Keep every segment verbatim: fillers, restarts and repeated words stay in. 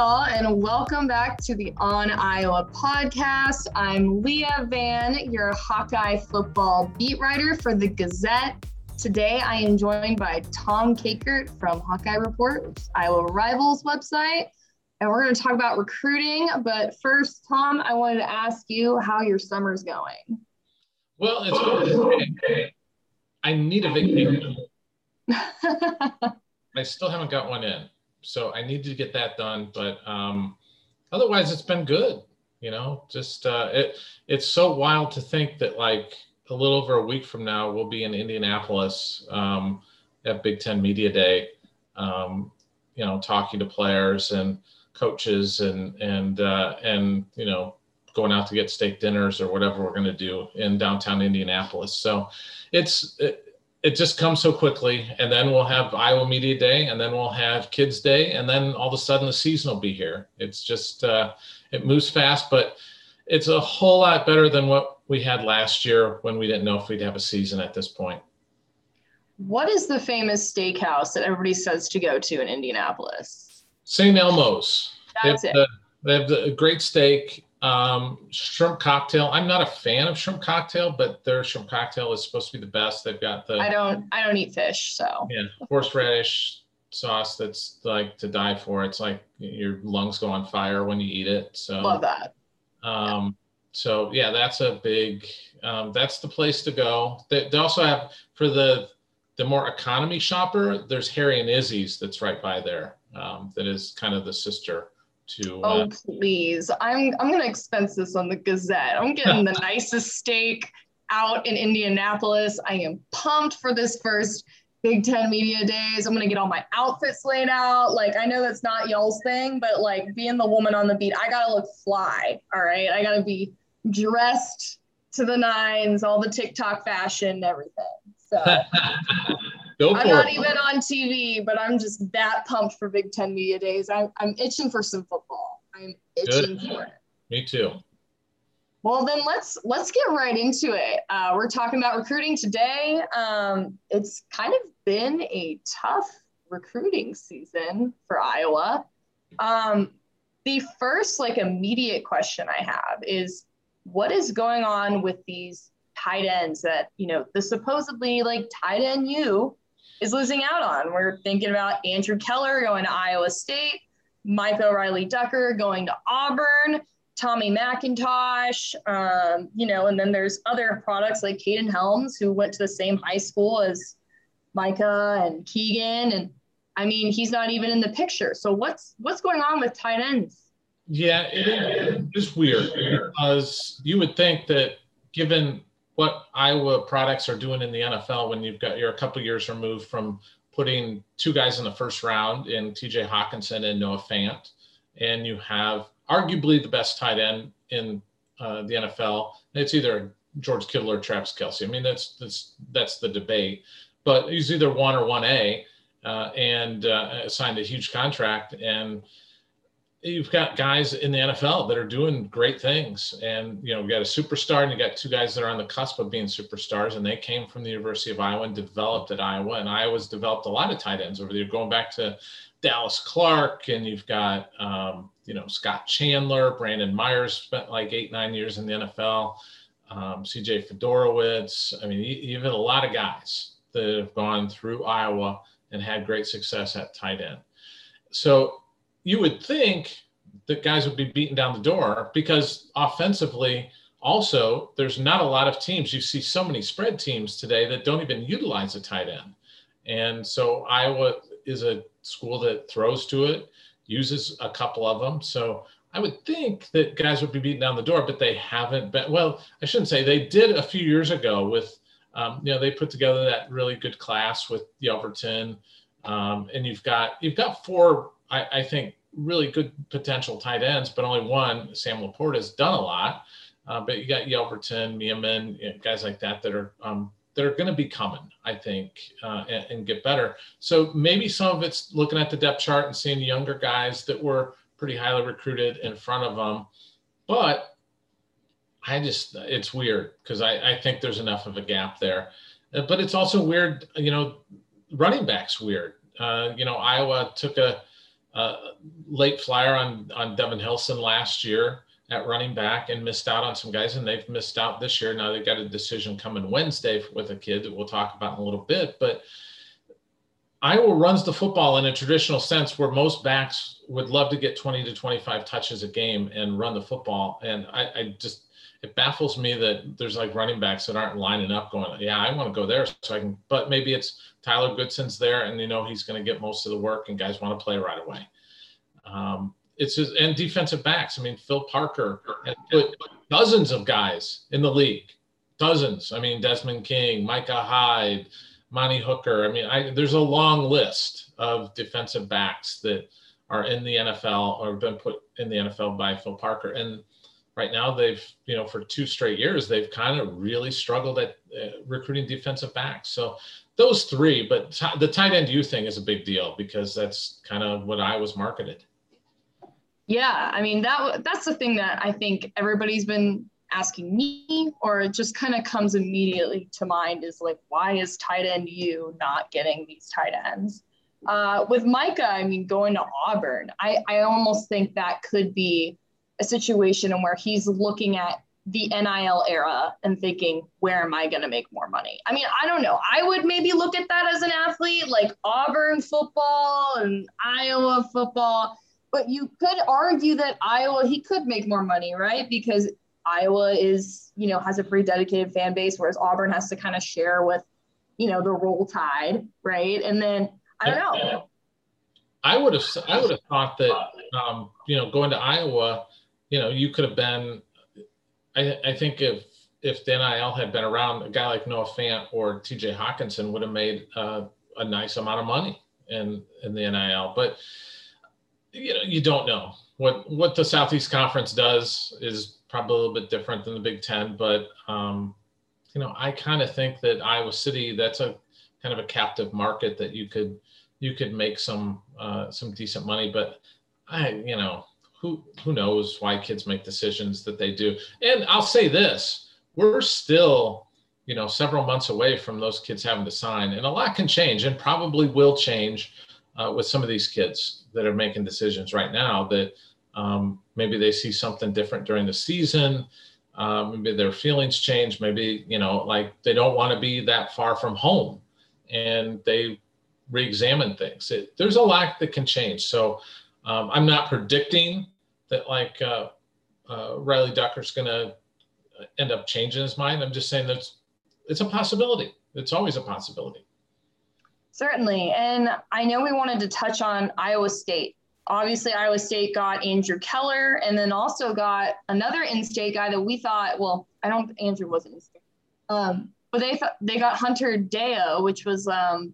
all, and welcome back to the On Iowa podcast. I'm Leah Van, your Hawkeye football beat writer for the Gazette. Today, I am joined by Tom Kakert from Hawkeye Report, which is Iowa Rivals website, and we're going to talk about recruiting. But first, Tom, I wanted to ask you how your summer's going. Well, it's going okay. I need a vacation. I still haven't got one in, so I need to get that done. But um, otherwise, it's been good. You know, just uh, it. It's so wild to think that, like, a little over a week from now, we'll be in Indianapolis um, at Big Ten Media Day, um, you know, talking to players and coaches and, and, uh, and, you know, going out to get steak dinners or whatever we're going to do in downtown Indianapolis. So it's, it, it just comes so quickly. And then we'll have Iowa Media Day, and then we'll have Kids Day. And then all of a sudden the season will be here. It's just, uh, it moves fast, but it's a whole lot better than what we had last year when we didn't know if we'd have a season at this point. What is the famous steakhouse that everybody says to go to in Indianapolis? Saint Elmo's. That's they have it. The, they have the great steak, um, shrimp cocktail. I'm not a fan of shrimp cocktail, but their shrimp cocktail is supposed to be the best. They've got the. I don't. I don't eat fish, so. Yeah, horseradish sauce that's like to die for. It's like your lungs go on fire when you eat it. So. Love that. Um, so yeah, that's a big, um, that's the place to go. They, they also have for the, the more economy shopper, there's Harry and Izzy's that's right by there. Um, that is kind of the sister to, uh, oh, please. I'm, I'm going to expense this on the Gazette. I'm getting the nicest steak out in Indianapolis. I am pumped for this first Big Ten Media Days. I'm going to get all my outfits laid out. Like, I know that's not y'all's thing, but, like, being the woman on the beat, I got to look fly, all right? I got to be dressed to the nines, all the TikTok fashion and everything. So Go I'm for not it. Even on T V, but I'm just that pumped for Big Ten Media Days. I'm, I'm itching for some football. I'm itching Good. for it. Me too. Well, then let's let's get right into it. Uh, we're talking about recruiting today. Um, it's kind of been a tough recruiting season for Iowa. Um, the first, like, immediate question I have is, what is going on with these tight ends that, you know, the supposedly, like, tight end U is losing out on? We're thinking about Andrew Keller going to Iowa State, Mike O'Reilly Ducker going to Auburn, Tommy McIntosh, um, you know, and then there's other products like Caden Helms, who went to the same high school as Micah and Keegan. And I mean, he's not even in the picture. So what's what's going on with tight ends? Yeah, it is weird because you would think that given what Iowa products are doing in the N F L, when you've got, you're a couple years removed from putting two guys in the first round in T J Hockenson and Noah Fant, and you have arguably the best tight end in uh, the N F L. It's either George Kittle or Travis Kelce. I mean, that's that's that's the debate. But he's either one or one A, uh, and uh, signed a huge contract. And you've got guys in the N F L that are doing great things. And, you know, we've got a superstar, and you got two guys that are on the cusp of being superstars, and they came from the University of Iowa and developed at Iowa. And Iowa's developed a lot of tight ends over there, going back to Dallas Clark, and you've got, um, you know, Scott Chandler, Brandon Myers spent like eight, nine years in the N F L, um, C J Fedorowicz. I mean, you've had a lot of guys that have gone through Iowa and had great success at tight end. So you would think that guys would be beaten down the door because offensively, also, there's not a lot of teams. You see so many spread teams today that don't even utilize a tight end. And so Iowa is a school that throws to it, uses a couple of them. So I would think that guys would be beaten down the door, but they haven't been. Well, I shouldn't say they did a few years ago with, um, you know, they put together that really good class with Yelverton. Um, and you've got, you've got four, I, I think, really good potential tight ends, but only one, Sam Laporta, has done a lot. Uh, but you got Yelverton, Meeman, you know, guys like that that are, um, they're going to be coming, I think, uh, and, and get better. So maybe some of it's looking at the depth chart and seeing younger guys that were pretty highly recruited in front of them. But I just, it's weird because I, I think there's enough of a gap there. But it's also weird, you know, running back's weird. Uh, you know, Iowa took a uh, late flyer on, on Devin Hilson last year at running back and missed out on some guys, and they've missed out this year. Now they've got a decision coming Wednesday with a kid that we'll talk about in a little bit, but Iowa runs the football in a traditional sense where most backs would love to get twenty to twenty-five touches a game and run the football. And I, I just, it baffles me that there's like running backs that aren't lining up going, yeah, I want to go there so I can, but maybe it's Tyler Goodson's there and you know, he's going to get most of the work and guys want to play right away. Um, it's just, and defensive backs. I mean, Phil Parker has put dozens of guys in the league, dozens. I mean, Desmond King, Micah Hyde, Monty Hooker. I mean, I, there's a long list of defensive backs that are in the N F L or have been put in the N F L by Phil Parker. And right now they've, you know, for two straight years, they've kind of really struggled at uh, recruiting defensive backs. So those three, but t- the tight end you thing is a big deal because that's kind of what I was marketed. Yeah. I mean, that that's the thing that I think everybody's been asking me, or it just kind of comes immediately to mind is like, why is tight end you not getting these tight ends? Uh, with Micah, I mean, going to Auburn, I, I almost think that could be a situation in where he's looking at the N I L era and thinking, where am I going to make more money? I mean, I don't know. I would maybe look at that as an athlete, like Auburn football and Iowa football, but you could argue that Iowa, he could make more money, right? Because Iowa is, you know, has a pretty dedicated fan base, whereas Auburn has to kind of share with, you know, the Roll Tide, right? And then I don't know. I would have, I would have thought that, um, you know, going to Iowa, you know, you could have been. I, I think if if the N I L had been around, a guy like Noah Fant or T J Hockenson would have made uh, a nice amount of money in in the N I L, but you know, you don't know what what the Southeast Conference does is probably a little bit different than the Big Ten, but, um, you know, I kind of think that Iowa City, that's a kind of a captive market that you could, you could make some, uh, some decent money, but I, you know, who, who knows why kids make decisions that they do. And I'll say this, we're still, you know, several months away from those kids having to sign, and a lot can change and probably will change uh, with some of these kids that are making decisions right now that, Um, maybe they see something different during the season. Uh, maybe their feelings change. Maybe, you know, like they don't want to be that far from home and they re-examine things. It, there's a lot that can change. So um, I'm not predicting that like uh, uh, Riley Ducker's going to end up changing his mind. I'm just saying that it's, it's a possibility. It's always a possibility. Certainly. And I know we wanted to touch on Iowa State. Obviously, Iowa State got Andrew Keller and then also got another in-state guy that we thought, well, I don't, Andrew wasn't in-state, um, but they thought they got Hunter Deo, which was, um,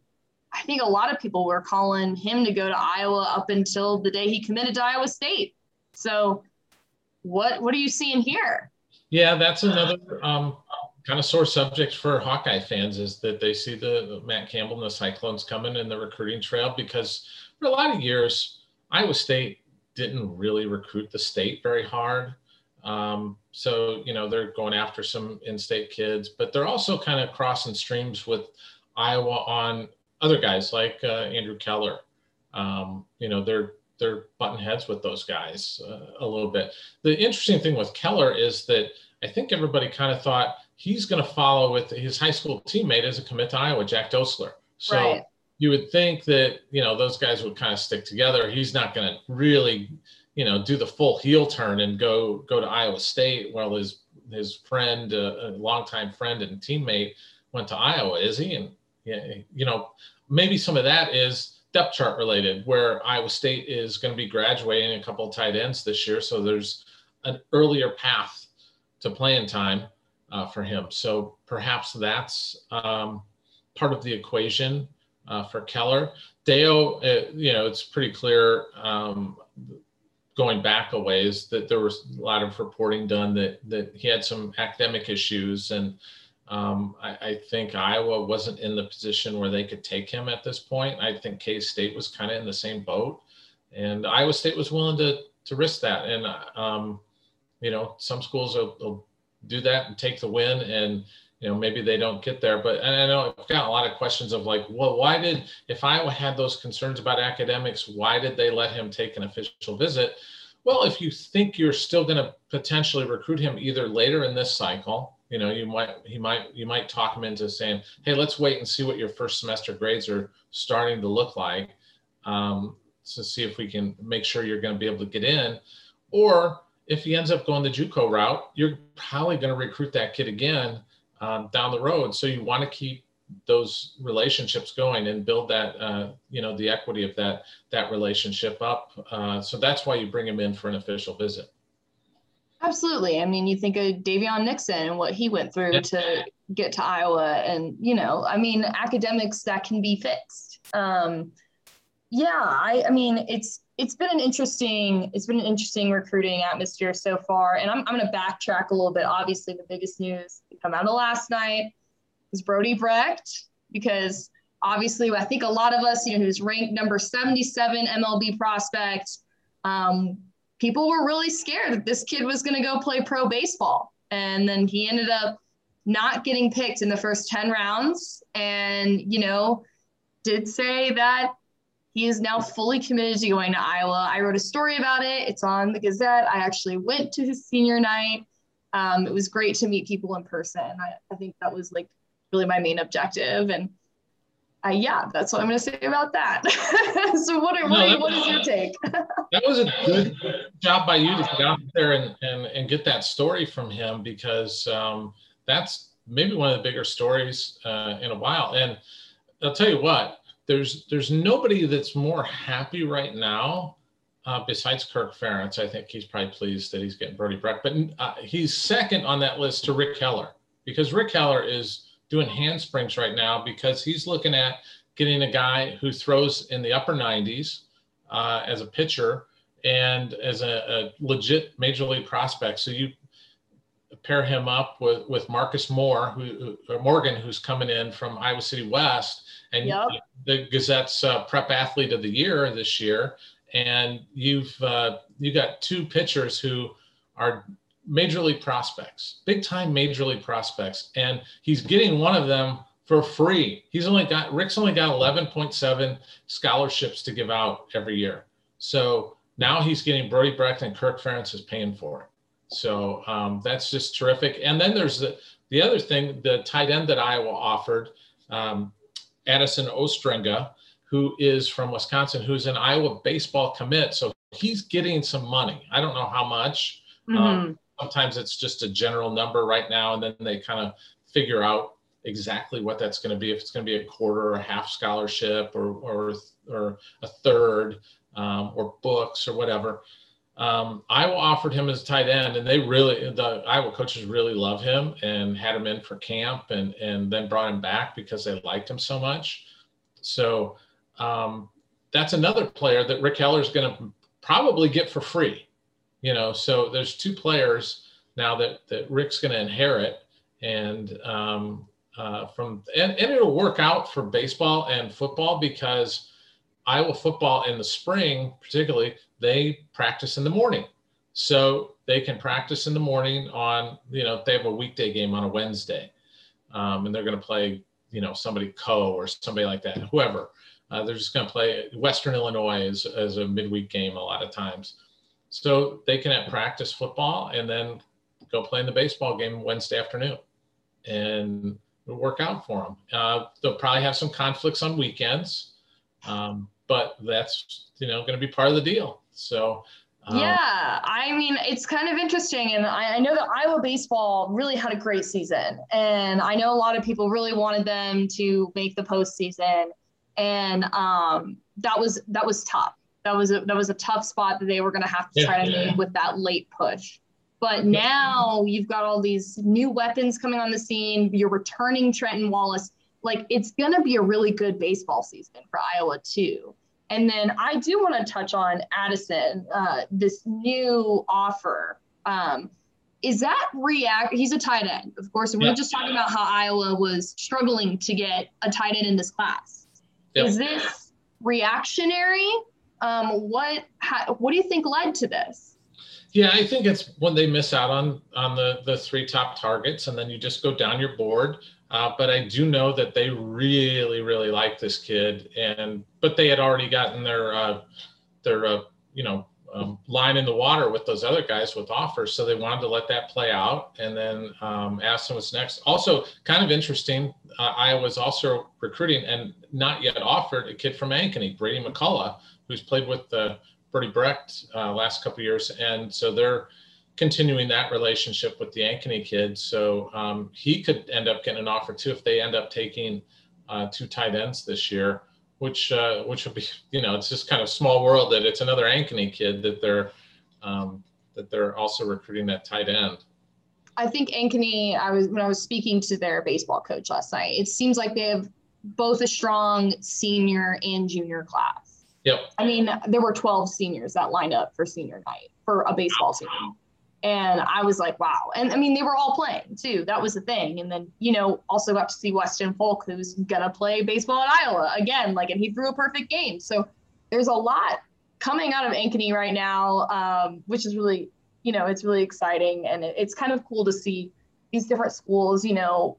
I think a lot of people were calling him to go to Iowa up until the day he committed to Iowa State. So what, what are you seeing here? Yeah, that's another um, kind of sore subject for Hawkeye fans is that they see the Matt Campbell and the Cyclones coming in the recruiting trail because for a lot of years, Iowa State didn't really recruit the state very hard. Um, so, you know, they're going after some in-state kids, but they're also kind of crossing streams with Iowa on other guys like uh, Andrew Keller. Um, you know, they're they're button heads with those guys uh, a little bit. The interesting thing with Keller is that I think everybody kind of thought he's going to follow with his high school teammate as a commit to Iowa, Jack Dosler. So. Right. You would think that, you know, those guys would kind of stick together. He's not going to really, you know, do the full heel turn and go go to Iowa State while his his friend, uh, a longtime friend and teammate went to Iowa, is he? And, you know, maybe some of that is depth chart related where Iowa State is going to be graduating a couple of tight ends this year. So there's an earlier path to playing time uh, for him. So perhaps that's um, part of the equation. Uh, for Keller. Deo, uh, you know, it's pretty clear um, going back a ways that there was a lot of reporting done that that he had some academic issues. And um, I, I think Iowa wasn't in the position where they could take him at this point. I think K-State was kind of in the same boat. And Iowa State was willing to to risk that. And, um, you know, some schools will, will do that and take the win and you know, maybe they don't get there. But and I know I've got a lot of questions of like, well, why did, if Iowa had those concerns about academics, why did they let him take an official visit? Well, if you think you're still going to potentially recruit him either later in this cycle, you know, you might, he might, you might talk him into saying, hey, let's wait and see what your first semester grades are starting to look like, um, to see if we can make sure you're going to be able to get in. Or if he ends up going the JUCO route, you're probably going to recruit that kid again um, down the road. So you want to keep those relationships going and build that, uh, you know, the equity of that that relationship up. Uh, so that's why you bring him in for an official visit. Absolutely. I mean, you think of Davion Nixon and what he went through yeah. to get to Iowa, and, you know, I mean, academics that can be fixed. Um, yeah, I, I mean, it's, It's been an interesting, it's been an interesting recruiting atmosphere so far. And I'm I'm going to backtrack a little bit. Obviously, the biggest news to come out of last night is Brody Brecht, because obviously I think a lot of us, you know, who's ranked number seventy-seven M L B prospect, um, people were really scared that this kid was going to go play pro baseball. And then he ended up not getting picked in the first ten rounds. And, you know, did say that he is now fully committed to going to Iowa. I wrote a story about it. It's on the Gazette. I actually went to his senior night. Um, it was great to meet people in person. I, I think that was like really my main objective. And uh, yeah, that's what I'm going to say about that. So what, are, no, what, that, what is your take? That was a good job by you to get out there and, and, and get that story from him, because um, that's maybe one of the bigger stories uh, in a while. And I'll tell you what, There's there's nobody that's more happy right now uh, besides Kirk Ferentz. I think he's probably pleased that he's getting Brody Brecht, but uh, he's second on that list to Rick Keller, because Rick Keller is doing handsprings right now because he's looking at getting a guy who throws in the upper nineties uh, as a pitcher and as a, a legit major league prospect. So you pair him up with, with Marcus Moore, who, or Morgan, who's coming in from Iowa City West, and yep. the Gazette's uh, Prep Athlete of the Year this year. And you've uh, you got two pitchers who are major league prospects, big time major league prospects, and he's getting one of them for free. He's only got Rick's only got eleven point seven scholarships to give out every year, so now he's getting Brody Brecht, and Kirk Ferentz is paying for it. So um, that's just terrific. And then there's the, the other thing, the tight end that Iowa offered, um, Addison Ostrenga, who is from Wisconsin, who's an Iowa baseball commit. So he's getting some money. I don't know how much. Mm-hmm. Um, sometimes it's just a general number right now, and then they kind of figure out exactly what that's going to be, if it's going to be a quarter or a half scholarship or or, or a third um, or books or whatever. Um, Iowa offered him as tight end, and they really, the Iowa coaches really love him and had him in for camp, and, and then brought him back because they liked him so much. So um, that's another player that Rick Keller is going to probably get for free, you know. So there's two players now that, that Rick's going to inherit, and um, uh, from and, and it'll work out for baseball and football, because Iowa football in the spring, particularly, they practice in the morning. So they can practice in the morning on, you know, if they have a weekday game on a Wednesday, um, and they're going to play, you know, somebody co or somebody like that, whoever. Uh, they're just going to play Western Illinois as, as a midweek game a lot of times. So they can have practice football and then go play in the baseball game Wednesday afternoon. And it'll work out for them. Uh, they'll probably have some conflicts on weekends. Um, But that's, you know, going to be part of the deal. So, um, yeah, I mean, it's kind of interesting. And I, I know that Iowa baseball really had a great season. And I know a lot of people really wanted them to make the postseason. And um, that was that was tough. That was a, that was a tough spot that they were going to have to try yeah, to yeah. make with that late push. But now you've got all these new weapons coming on the scene. You're returning Trenton Wallace. Like, it's going to be a really good baseball season for Iowa, too. And then I do want to touch on Addison, uh, this new offer. Um, is that react? He's a tight end, of course. And we yeah. were just talking about how Iowa was struggling to get a tight end in this class. Yeah. Is this reactionary? Um, what, how, what do you think led to this? Yeah, I think it's when they miss out on on the, the three top targets, and then you just go down your board. Uh, but I do know that they really, really like this kid, and but they had already gotten their uh, their uh, you know um, line in the water with those other guys with offers, so they wanted to let that play out, and then um, asked them what's next. Also, kind of interesting, uh, Iowa's also recruiting and not yet offered a kid from Ankeny, Brady McCullough, who's played with the Brody Brecht uh, last couple of years, and so they're continuing that relationship with the Ankeny kid. So um, he could end up getting an offer too if they end up taking uh, two tight ends this year, which uh, which would be, you know, it's just kind of small world that it's another Ankeny kid that they're um, that they're also recruiting that tight end. I think Ankeny, I was when I was speaking to their baseball coach last night, it seems like they have both a strong senior and junior class. Yep. I mean, there were twelve seniors that lined up for senior night for a baseball team. And I was like, wow. And I mean, they were all playing too. That was the thing. And then, you know, also got to see Weston Folk, who's going to play baseball at Iowa again, like, and he threw a perfect game. So there's a lot coming out of Ankeny right now, um, which is really, you know, it's really exciting. And it, it's kind of cool to see these different schools, you know,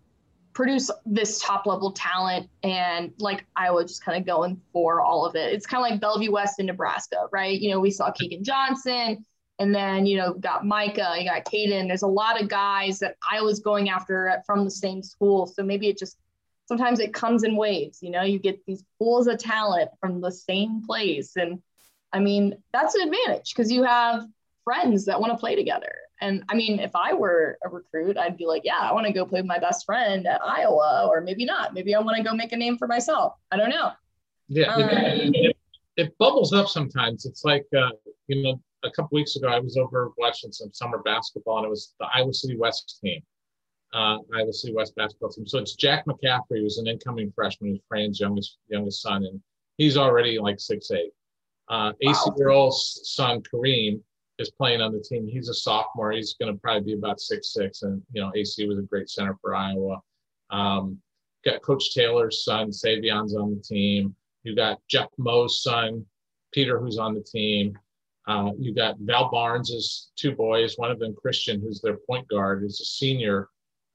produce this top level talent, and like Iowa just kind of going for all of it. It's kind of like Bellevue West in Nebraska, right? You know, we saw Keegan Johnson, and then, you know, got Micah, you got Caden. There's a lot of guys that Iowa's going after from the same school. So maybe it just, sometimes it comes in waves, you know, you get these pools of talent from the same place. And I mean, that's an advantage because you have friends that want to play together. And I mean, if I were a recruit, I'd be like, yeah, I want to go play with my best friend at Iowa, or maybe not. Maybe I want to go make a name for myself. I don't know. Yeah, um, it, it bubbles up sometimes. It's like, uh, you know, a couple weeks ago, I was over watching some summer basketball, and it was the Iowa City West team, uh, Iowa City West basketball team. So it's Jack McCaffrey, who's an incoming freshman, who's Fran's youngest, youngest son, and he's already like six foot eight. Uh, wow. eighteen-year-old son, Kareem, is playing on the team. He's a sophomore. He's going to probably be about six foot six. And, you know, A C was a great center for Iowa. Um, got Coach Taylor's son, Savion's on the team. You got Jeff Moe's son, Peter, who's on the team. Uh, you got Val Barnes' two boys, one of them Christian, who's their point guard, who's a senior.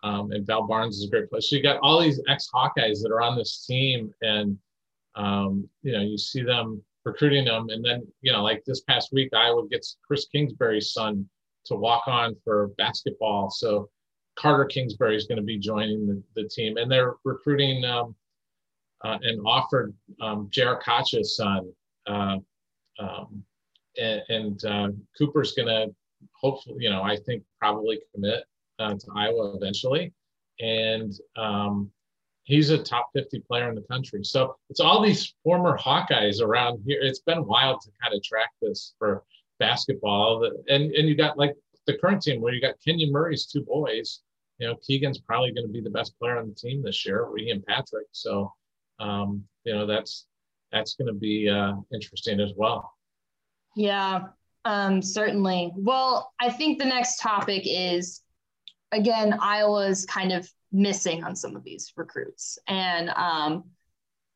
Um, and Val Barnes is a great player. So you got all these ex-Hawkeyes that are on this team. And, um, you know, you see them recruiting them. And then, you know, like this past week, Iowa gets Chris Kingsbury's son to walk on for basketball. So Carter Kingsbury is going to be joining the, the team. And they're recruiting um, uh, and offered um, Jared Koch's son. Uh, um, and and uh, Cooper's going to hopefully, you know, I think probably commit uh, to Iowa eventually. And um, he's a top fifty player in the country. So it's all these former Hawkeyes around here. It's been wild to kind of track this for basketball. And and you got like the current team where you got Kenyon Murray's two boys. You know, Keegan's probably going to be the best player on the team this year, he and Patrick. So, um, you know, that's that's going to be uh, interesting as well. Yeah, um, certainly. Well, I think the next topic is, again, Iowa's kind of missing on some of these recruits. And um,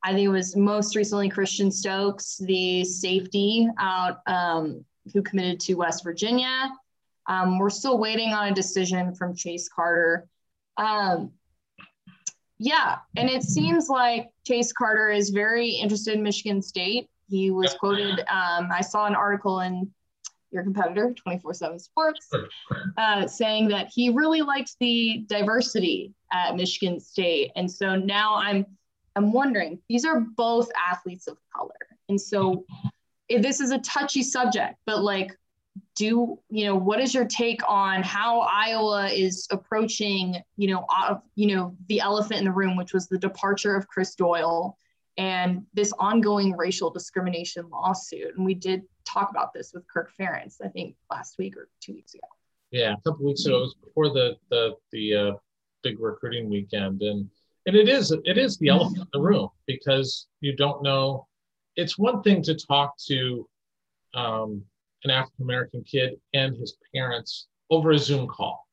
I think it was most recently Christian Stokes, the safety out um, who committed to West Virginia. Um, we're still waiting on a decision from Chase Carter. Um, yeah, and it seems like Chase Carter is very interested in Michigan State. He was quoted, um, I saw an article in your competitor, twenty-four seven Sports, uh, saying that he really likes the diversity at Michigan State. And so now I'm I'm wondering, these are both athletes of color. And so if this is a touchy subject, but like, do, you know, what is your take on how Iowa is approaching, you know, uh, you know, the elephant in the room, which was the departure of Chris Doyle and this ongoing racial discrimination lawsuit? And we did talk about this with Kirk Ferentz, I think last week or two weeks ago. Yeah, a couple weeks ago. It was before the the the uh, big recruiting weekend, and and it is it is the elephant in the room because you don't know. It's one thing to talk to um, an African American kid and his parents over a Zoom call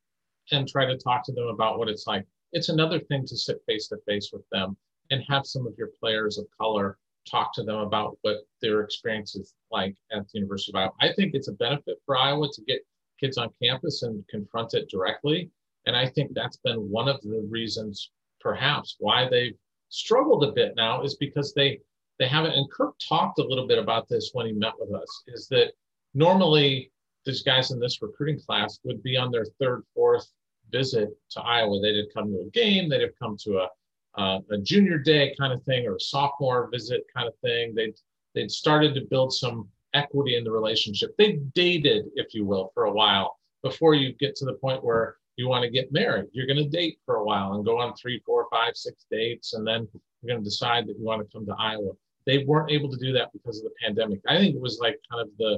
and try to talk to them about what it's like. It's another thing to sit face to face with them and have some of your players of color talk to them about what their experience is like at the University of Iowa. I think it's a benefit for Iowa to get kids on campus and confront it directly. And I think that's been one of the reasons perhaps why they've struggled a bit now, is because they they haven't, and Kirk talked a little bit about this when he met with us, is that normally these guys in this recruiting class would be on their third, fourth visit to Iowa. They'd have come to a game, they'd have come to a Uh, a junior day kind of thing, or a sophomore visit kind of thing. They'd, they'd started to build some equity in the relationship. They dated, if you will, for a while before you get to the point where you want to get married. You're going to date for a while and go on three, four, five, six dates, and then you're going to decide that you want to come to Iowa. They weren't able to do that because of the pandemic. I think it was like kind of the,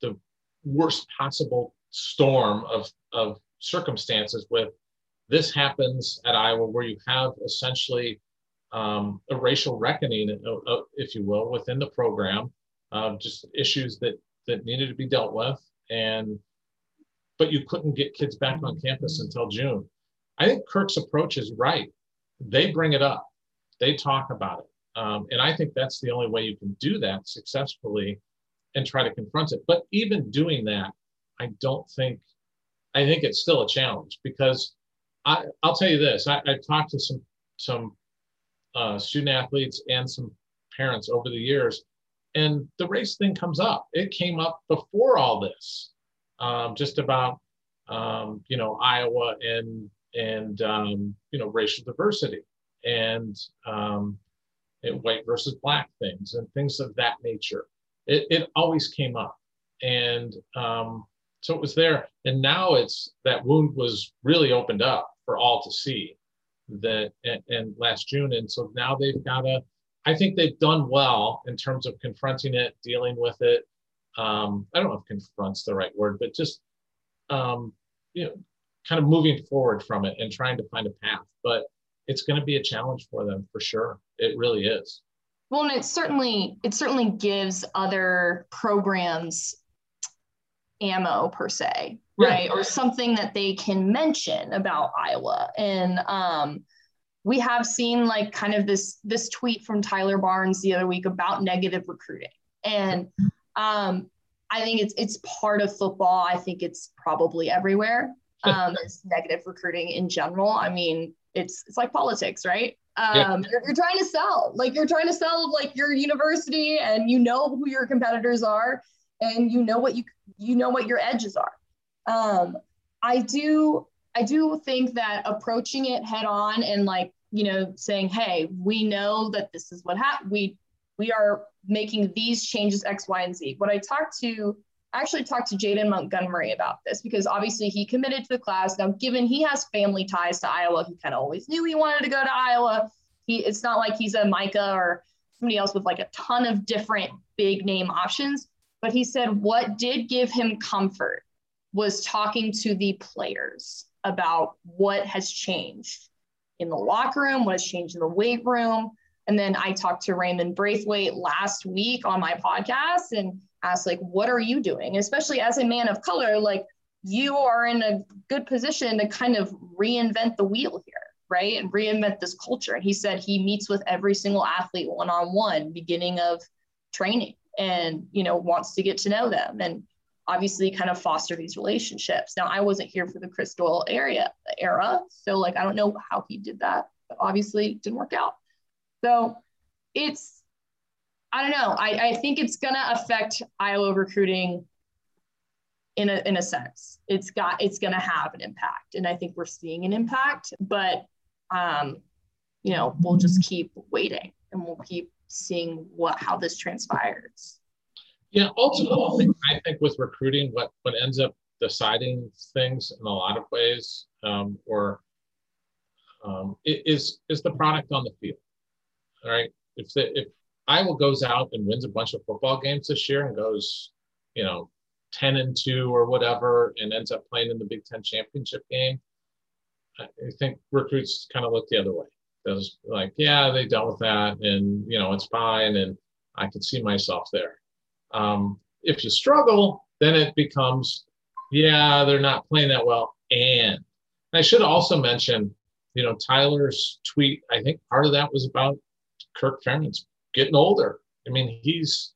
the worst possible storm of, of circumstances with this happens at Iowa, where you have essentially um, a racial reckoning, if you will, within the program, uh, just issues that that needed to be dealt with, and but you couldn't get kids back on campus until June. I think Kirk's approach is right. They bring it up, they talk about it, um, and I think that's the only way you can do that successfully and try to confront it. But even doing that, I don't think, I think it's still a challenge, because I, I'll tell you this, I, I've talked to some some uh, student athletes and some parents over the years, and the race thing comes up. It came up before all this, um, just about, um, you know, Iowa and, and um, you know, racial diversity and, um, and white versus black things and things of that nature. It, it always came up. And um, so it was there. And now it's, that wound was really opened up for all to see that and, and last June. And so now they've got to, I think they've done well in terms of confronting it, dealing with it. Um, I don't know if confront's the right word, but just, um, you know, kind of moving forward from it and trying to find a path, but it's going to be a challenge for them for sure. It really is. Well, and it certainly, it certainly gives other programs ammo per se, right? Yeah. Or something that they can mention about Iowa. And um, we have seen like kind of this, this tweet from Tyler Barnes the other week about negative recruiting. And um, I think it's, it's part of football. I think it's probably everywhere. Um, it's negative recruiting in general. I mean, it's, it's like politics, right? Um, yeah. you're, you're trying to sell, like you're trying to sell like your university, and you know who your competitors are, and you know what you, you know what your edges are. Um, I do, I do think that approaching it head on and like, you know, saying, hey, we know that this is what happened. We, we are making these changes X, Y, and Z. What I talked to, I actually talked to Jaden Montgomery about this, because obviously he committed to the class. Now, given he has family ties to Iowa, he kind of always knew he wanted to go to Iowa. He, it's not like he's a Micah or somebody else with like a ton of different big name options. But he said what did give him comfort was talking to the players about what has changed in the locker room, what has changed in the weight room. And then I talked to Raymond Braithwaite last week on my podcast and asked, like, what are you doing? And especially as a man of color, like, you are in a good position to kind of reinvent the wheel here, right? And reinvent this culture. And he said he meets with every single athlete one-on-one beginning of training, and, you know, wants to get to know them and obviously kind of foster these relationships. Now, I wasn't here for the Chris Doyle area era, so like, I don't know how he did that, but obviously didn't work out. So it's, I don't know. I, I think it's going to affect Iowa recruiting in a, in a sense. It's got, it's going to have an impact. And I think we're seeing an impact, but, um, you know, we'll just keep waiting and we'll keep seeing what how this transpires. Yeah, ultimately, I think with recruiting, what what ends up deciding things in a lot of ways, um, or um, is is the product on the field. All right, if the, if Iowa goes out and wins a bunch of football games this year and goes, you know, ten and two or whatever, and ends up playing in the Big Ten championship game, I think recruits kind of look the other way. Those like, yeah, they dealt with that, and, you know, it's fine, and I can see myself there. Um, if you struggle, then it becomes, yeah, they're not playing that well. And I should also mention, you know, Tyler's tweet, I think part of that was about Kirk Ferentz getting older. I mean, he's,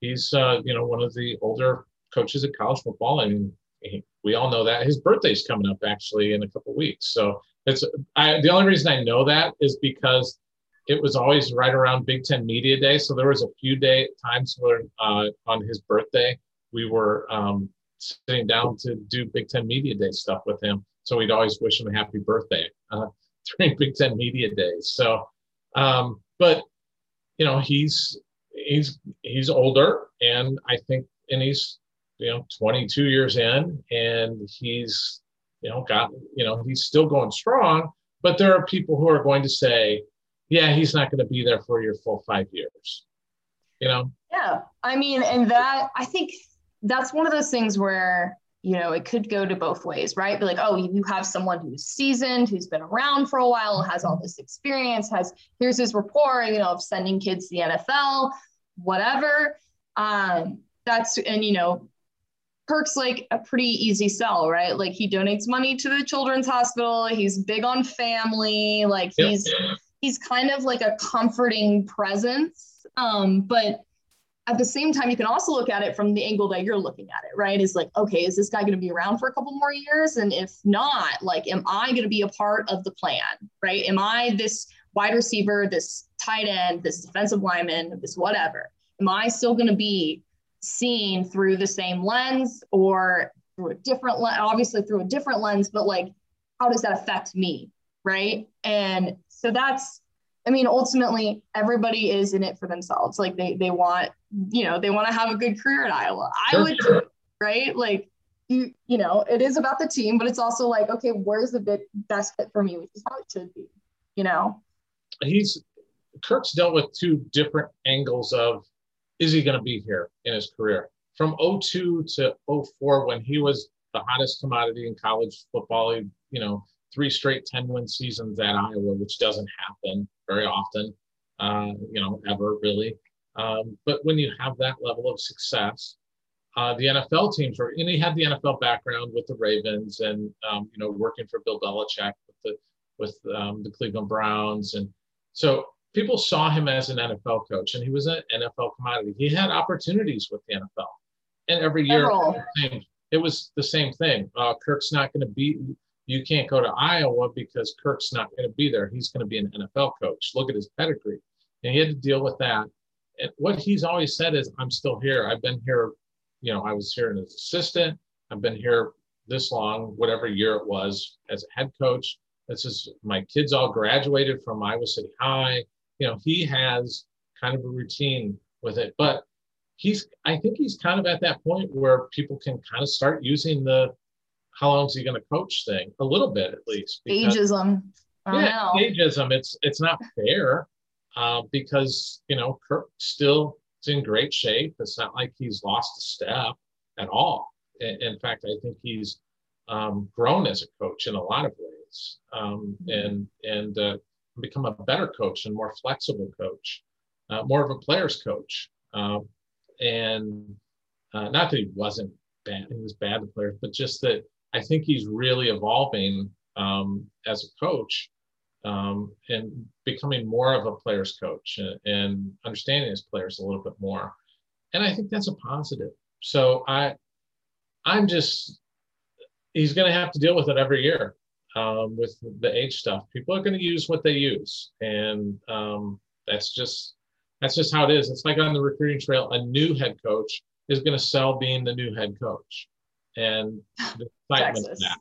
he's uh, you know, one of the older coaches of college football. I mean, he, We all know that. His birthday's coming up actually in a couple of weeks. So it's I, the only reason I know that is because it was always right around Big Ten Media Day. So there was a few day times where uh, on his birthday, we were um, sitting down to do Big Ten Media Day stuff with him. So we'd always wish him a happy birthday uh, during Big Ten Media Day. So, um, but you know, he's, he's, he's older, and I think, and he's, you know, twenty-two years in, and he's, you know, got, you know, he's still going strong, but there are people who are going to say, yeah, he's not going to be there for your full five years, you know? Yeah. I mean, and that, I think that's one of those things where, you know, it could go to both ways, right? Be like, oh, you have someone who's seasoned, who's been around for a while, has all this experience, has, here's his rapport, you know, of sending kids to the N F L, whatever. Um, that's, and, you know, Kirk's like a pretty easy sell, right? Like, he donates money to the children's hospital. He's big on family. Like, yep. he's, he's kind of like a comforting presence. Um, but at the same time, you can also look at it from the angle that you're looking at it, right? It's like, okay, is this guy going to be around for a couple more years? And if not, like, am I going to be a part of the plan, right? Am I this wide receiver, this tight end, this defensive lineman, this whatever? Am I still going to be seen through the same lens, or through a different lens? Obviously through a different lens, but like, how does that affect me, right? And so that's, I mean, ultimately, everybody is in it for themselves. Like, they they want, you know, they want to have a good career at Iowa. Sure, I would, sure. Right? Like, you you know, it is about the team, but it's also like, okay, where's the bit, best fit for me, which is how it should be, you know? He's, Kirk's dealt with two different angles of, is he going to be here in his career? From oh two to oh four, when he was the hottest commodity in college football, he, you know, three straight ten-win seasons at Iowa, which doesn't happen very often, uh, you know, ever really. Um, but when you have that level of success, uh, the N F L teams were, and he had the N F L background with the Ravens and, um, you know, working for Bill Belichick with the, with um, the Cleveland Browns. And so people saw him as an N F L coach, and he was an N F L commodity. He had opportunities with the N F L. And every year, it was the same thing. Uh, Kirk's not going to be... You can't go to Iowa because Kirk's not going to be there. He's going to be an N F L coach. Look at his pedigree. And he had to deal with that. And what he's always said is, I'm still here. I've been here, you know, I was here as an assistant. I've been here this long, whatever year it was, as a head coach. This is, my kids all graduated from Iowa City High. You know, he has kind of a routine with it. But he's, I think he's kind of at that point where people can kind of start using the, how long is he going to coach thing? A little bit, at least. Because, ageism. I yeah, know. ageism. It's it's not fair uh, because, you know, Kirk still is in great shape. It's not like he's lost a step at all. In, in fact, I think he's um, grown as a coach in a lot of ways um, and and uh, become a better coach and more flexible coach, uh, more of a player's coach. Um, and uh, not that he wasn't bad. He was bad to players, but just that I think he's really evolving um, as a coach um, and becoming more of a player's coach and, and understanding his players a little bit more. And I think that's a positive. So I, I'm just, he's going to have to deal with it every year um, with the age stuff. People are going to use what they use. And um, that's just, that's just how it is. It's like on the recruiting trail, a new head coach is going to sell being the new head coach. And the excitement of that.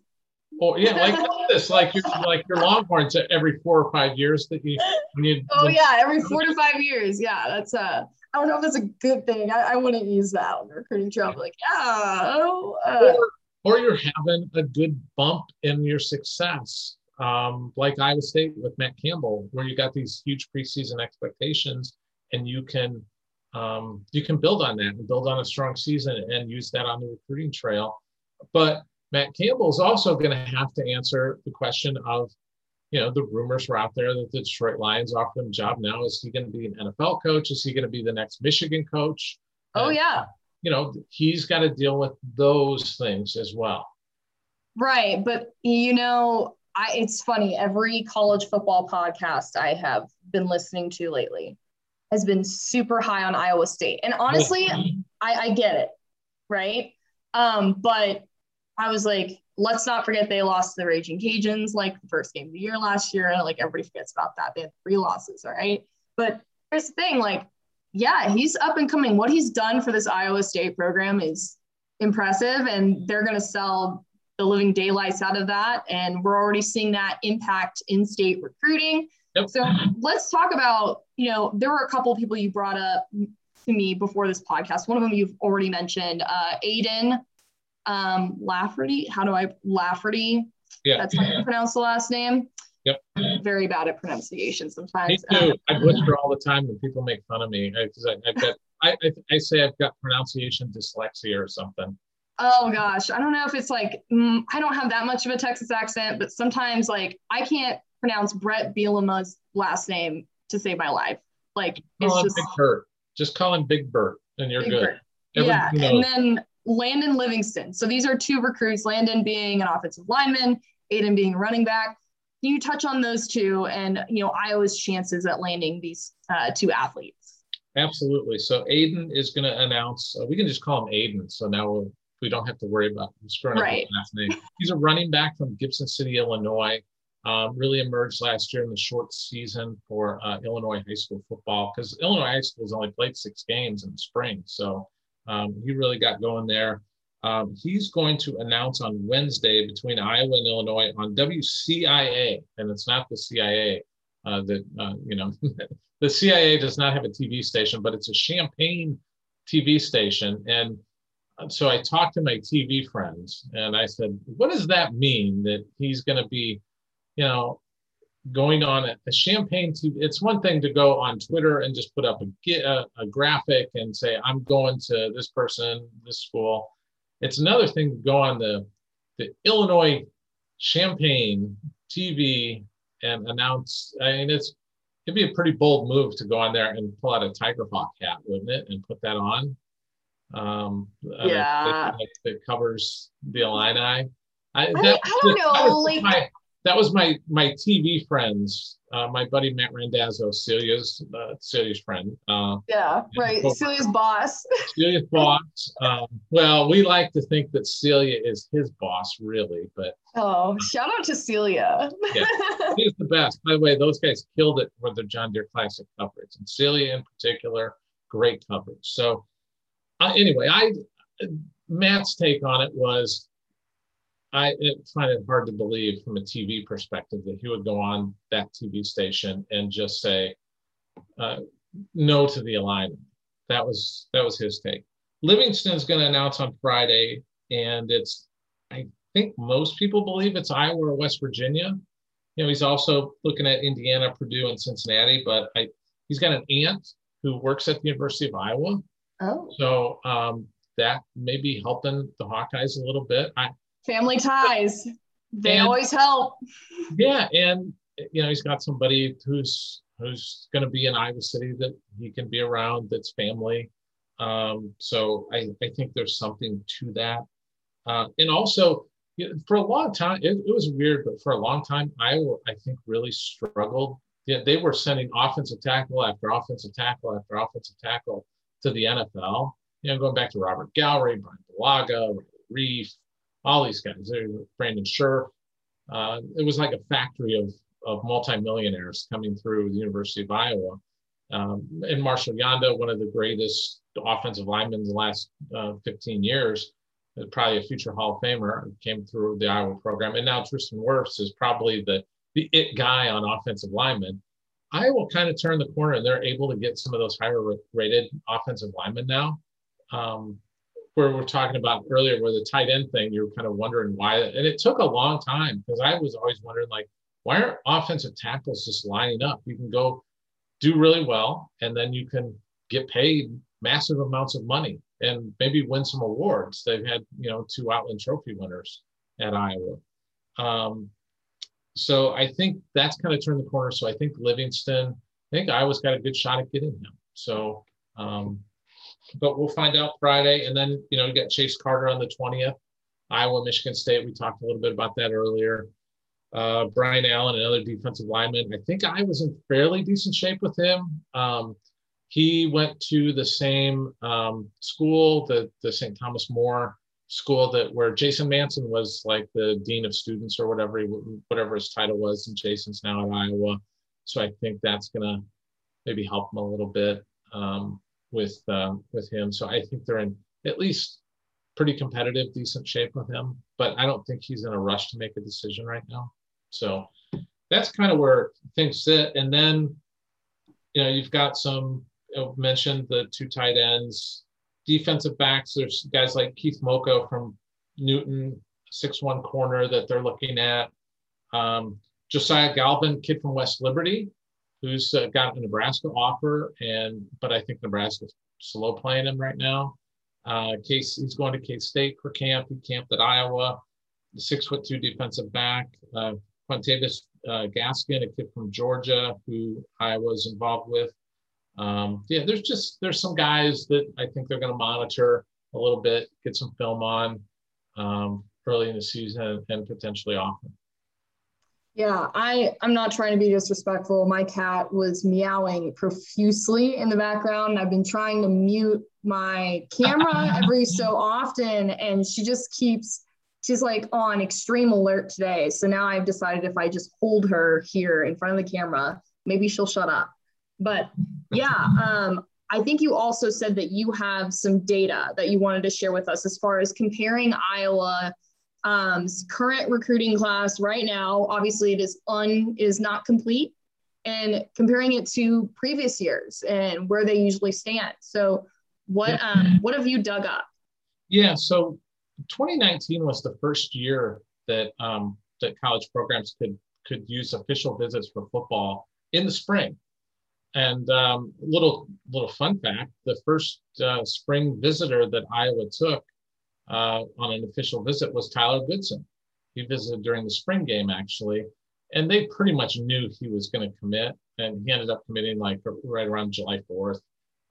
Oh yeah, like this, like your like your Longhorns every four or five years that you. When you oh like, yeah, every four to five years. Yeah, that's a. I don't know if that's a good thing. I, I wouldn't use that on the recruiting trail. Like yeah, oh. Uh. Or, or you're having a good bump in your success, um, like Iowa State with Matt Campbell, where you got these huge preseason expectations, and you can, um, you can build on that and build on a strong season and use that on the recruiting trail. But Matt Campbell is also going to have to answer the question of, you know, the rumors were out there that the Detroit Lions offered him a job now. Is he going to be an N F L coach? Is he going to be the next Michigan coach? Oh, and, yeah. You know, he's got to deal with those things as well. Right. But, you know, I, it's funny. Every college football podcast I have been listening to lately has been super high on Iowa State. And honestly, I, I get it. Right. Um, but I was like, let's not forget they lost to the Raging Cajuns, like the first game of the year last year. Like everybody forgets about that. They had three losses, all right? But here's the thing, like, yeah, he's up and coming. What he's done for this Iowa State program is impressive, and they're going to sell the living daylights out of that. And we're already seeing that impact in-state recruiting. Yep. So let's talk about, you know, there were a couple of people you brought up to me before this podcast. One of them you've already mentioned, uh, Aiden um, Lafferty. How do I, Lafferty? Yeah. That's how yeah, you yeah. pronounce the last name. Yep. I'm very bad at pronunciation sometimes. Me too. Um, I butcher all the time when people make fun of me. I, cause I, I've got, I, I, I say I've got pronunciation dyslexia or something. Oh gosh. I don't know if it's like, mm, I don't have that much of a Texas accent, but sometimes like I can't pronounce Brett Bielema's last name to save my life. Like just it's just Big Bert. Just call him Big Bert and you're Big good. Yeah. Knows. And then Landon Livingston. So these are two recruits, Landon being an offensive lineman, Aiden being running back. Can you touch on those two and, you know, Iowa's chances at landing these uh, two athletes? Absolutely. So Aiden is going to announce, uh, we can just call him Aiden. So now we'll, we don't have to worry about screwing right. up his last name. He's a running back from Gibson City, Illinois. Um, really emerged last year in the short season for uh, Illinois high school football, because Illinois high school's only played six games in the spring. So um, he really got going there. Um, he's going to announce on Wednesday between Iowa and Illinois on W C I A, and it's not the C I A uh, that, uh, you know, the C I A does not have a T V station, but it's a Champaign T V station. And so I talked to my T V friends and I said, what does that mean that he's going to be, you know, going on a, a Champaign T V? It's one thing to go on Twitter and just put up a, a, a graphic and say, I'm going to this person, this school. It's another thing to go on the, the Illinois Champaign T V and announce. I mean, it's, it'd be a pretty bold move to go on there and pull out a Tiger Hawk hat, wouldn't it? And put that on. Um, yeah. Uh, that, that covers the Illini. I, that, I, mean, I don't that, know. That was, like, my, that was my my T V friends. Uh, my buddy Matt Randazzo, Celia's uh, Celia's friend. Uh, yeah, right. Both, Celia's boss. Celia's boss. Um, well, we like to think that Celia is his boss, really. But oh, shout out to Celia. Yeah, she's the best. By the way, those guys killed it with their John Deere Classic coverage, and Celia in particular, great coverage. So. Uh, anyway, I Matt's take on it was, I it, find it hard to believe from a T V perspective that he would go on that T V station and just say uh, no to the alignment. That was that was his take. Livingston's going to announce on Friday, and it's I think most people believe it's Iowa or West Virginia. You know, he's also looking at Indiana, Purdue, and Cincinnati, but I he's got an aunt who works at the University of Iowa. Oh. So um, that may be helping the Hawkeyes a little bit. I, Family ties. They and, always help. Yeah. And, you know, he's got somebody who's who's going to be in Iowa City that he can be around, that's family. Um, so I, I think there's something to that. Uh, and also, you know, for a long time, it, it was weird, but for a long time, Iowa, I think, really struggled. Yeah, they were sending offensive tackle after offensive tackle after offensive tackle to the N F L, you know, going back to Robert Gallery, Brian Bulaga, Reef, all these guys, Brandon Scherf. Uh, it was like a factory of, of multimillionaires coming through the University of Iowa. Um, and Marshall Yanda, one of the greatest offensive linemen in the last uh, fifteen years, probably a future Hall of Famer, came through the Iowa program. And now Tristan Wirfs is probably the, the it guy on offensive linemen. Iowa kind of turned the corner, and they're able to get some of those higher rated offensive linemen now. Um, where we're talking about earlier, where the tight end thing, you're kind of wondering why. And it took a long time, because I was always wondering, like, why aren't offensive tackles just lining up? You can go do really well, and then you can get paid massive amounts of money and maybe win some awards. They've had, you know, two Outland Trophy winners at Iowa. Um, So I think that's kind of turned the corner. So I think Livingston, I think Iowa's got a good shot at getting him. So, um, but we'll find out Friday. And then, you know, you got Chase Carter on the twentieth, Iowa, Michigan State. We talked a little bit about that earlier. Uh, Brian Allen, another defensive lineman. I think I was in fairly decent shape with him. Um, he went to the same um, school, the, the Saint Thomas More school that where Jason Manson was like the dean of students or whatever he, whatever his title was, and Jason's now at Iowa, so I think that's gonna maybe help him a little bit um, with uh, with him. So I think they're in at least pretty competitive, decent shape with him, but I don't think he's in a rush to make a decision right now. So that's kind of where things sit. And then, you know, you've got some, you know, mentioned the two tight ends, defensive backs. There's guys like Keith Moko from Newton, six one corner that they're looking at. Um, Josiah Galvin, kid from West Liberty, who's uh, got a Nebraska offer, and but I think Nebraska's slow playing him right now. Uh, Case, he's going to K-State for camp. He camped at Iowa. The six foot two defensive back, uh, Quintavis uh, Gaskin, a kid from Georgia who Iowa's involved with. Um, yeah, there's just there's some guys that I think they're going to monitor a little bit, get some film on um, early in the season and potentially often. Yeah, I, I'm not trying to be disrespectful. My cat was meowing profusely in the background. I've been trying to mute my camera every so often, and she just keeps, she's like on extreme alert today. So now I've decided if I just hold her here in front of the camera, maybe she'll shut up. But yeah, um, I think you also said that you have some data that you wanted to share with us as far as comparing Iowa Um, current recruiting class right now. Obviously it is un is not complete, and comparing it to previous years and where they usually stand. So what, yeah. um, what have you dug up? Yeah. So twenty nineteen was the first year that, um, that college programs could, could use official visits for football in the spring. And um, little, little fun fact, the first uh, spring visitor that Iowa took Uh, on an official visit was Tyler Goodson. He visited during the spring game, actually, and they pretty much knew he was going to commit, and he ended up committing like right around July fourth.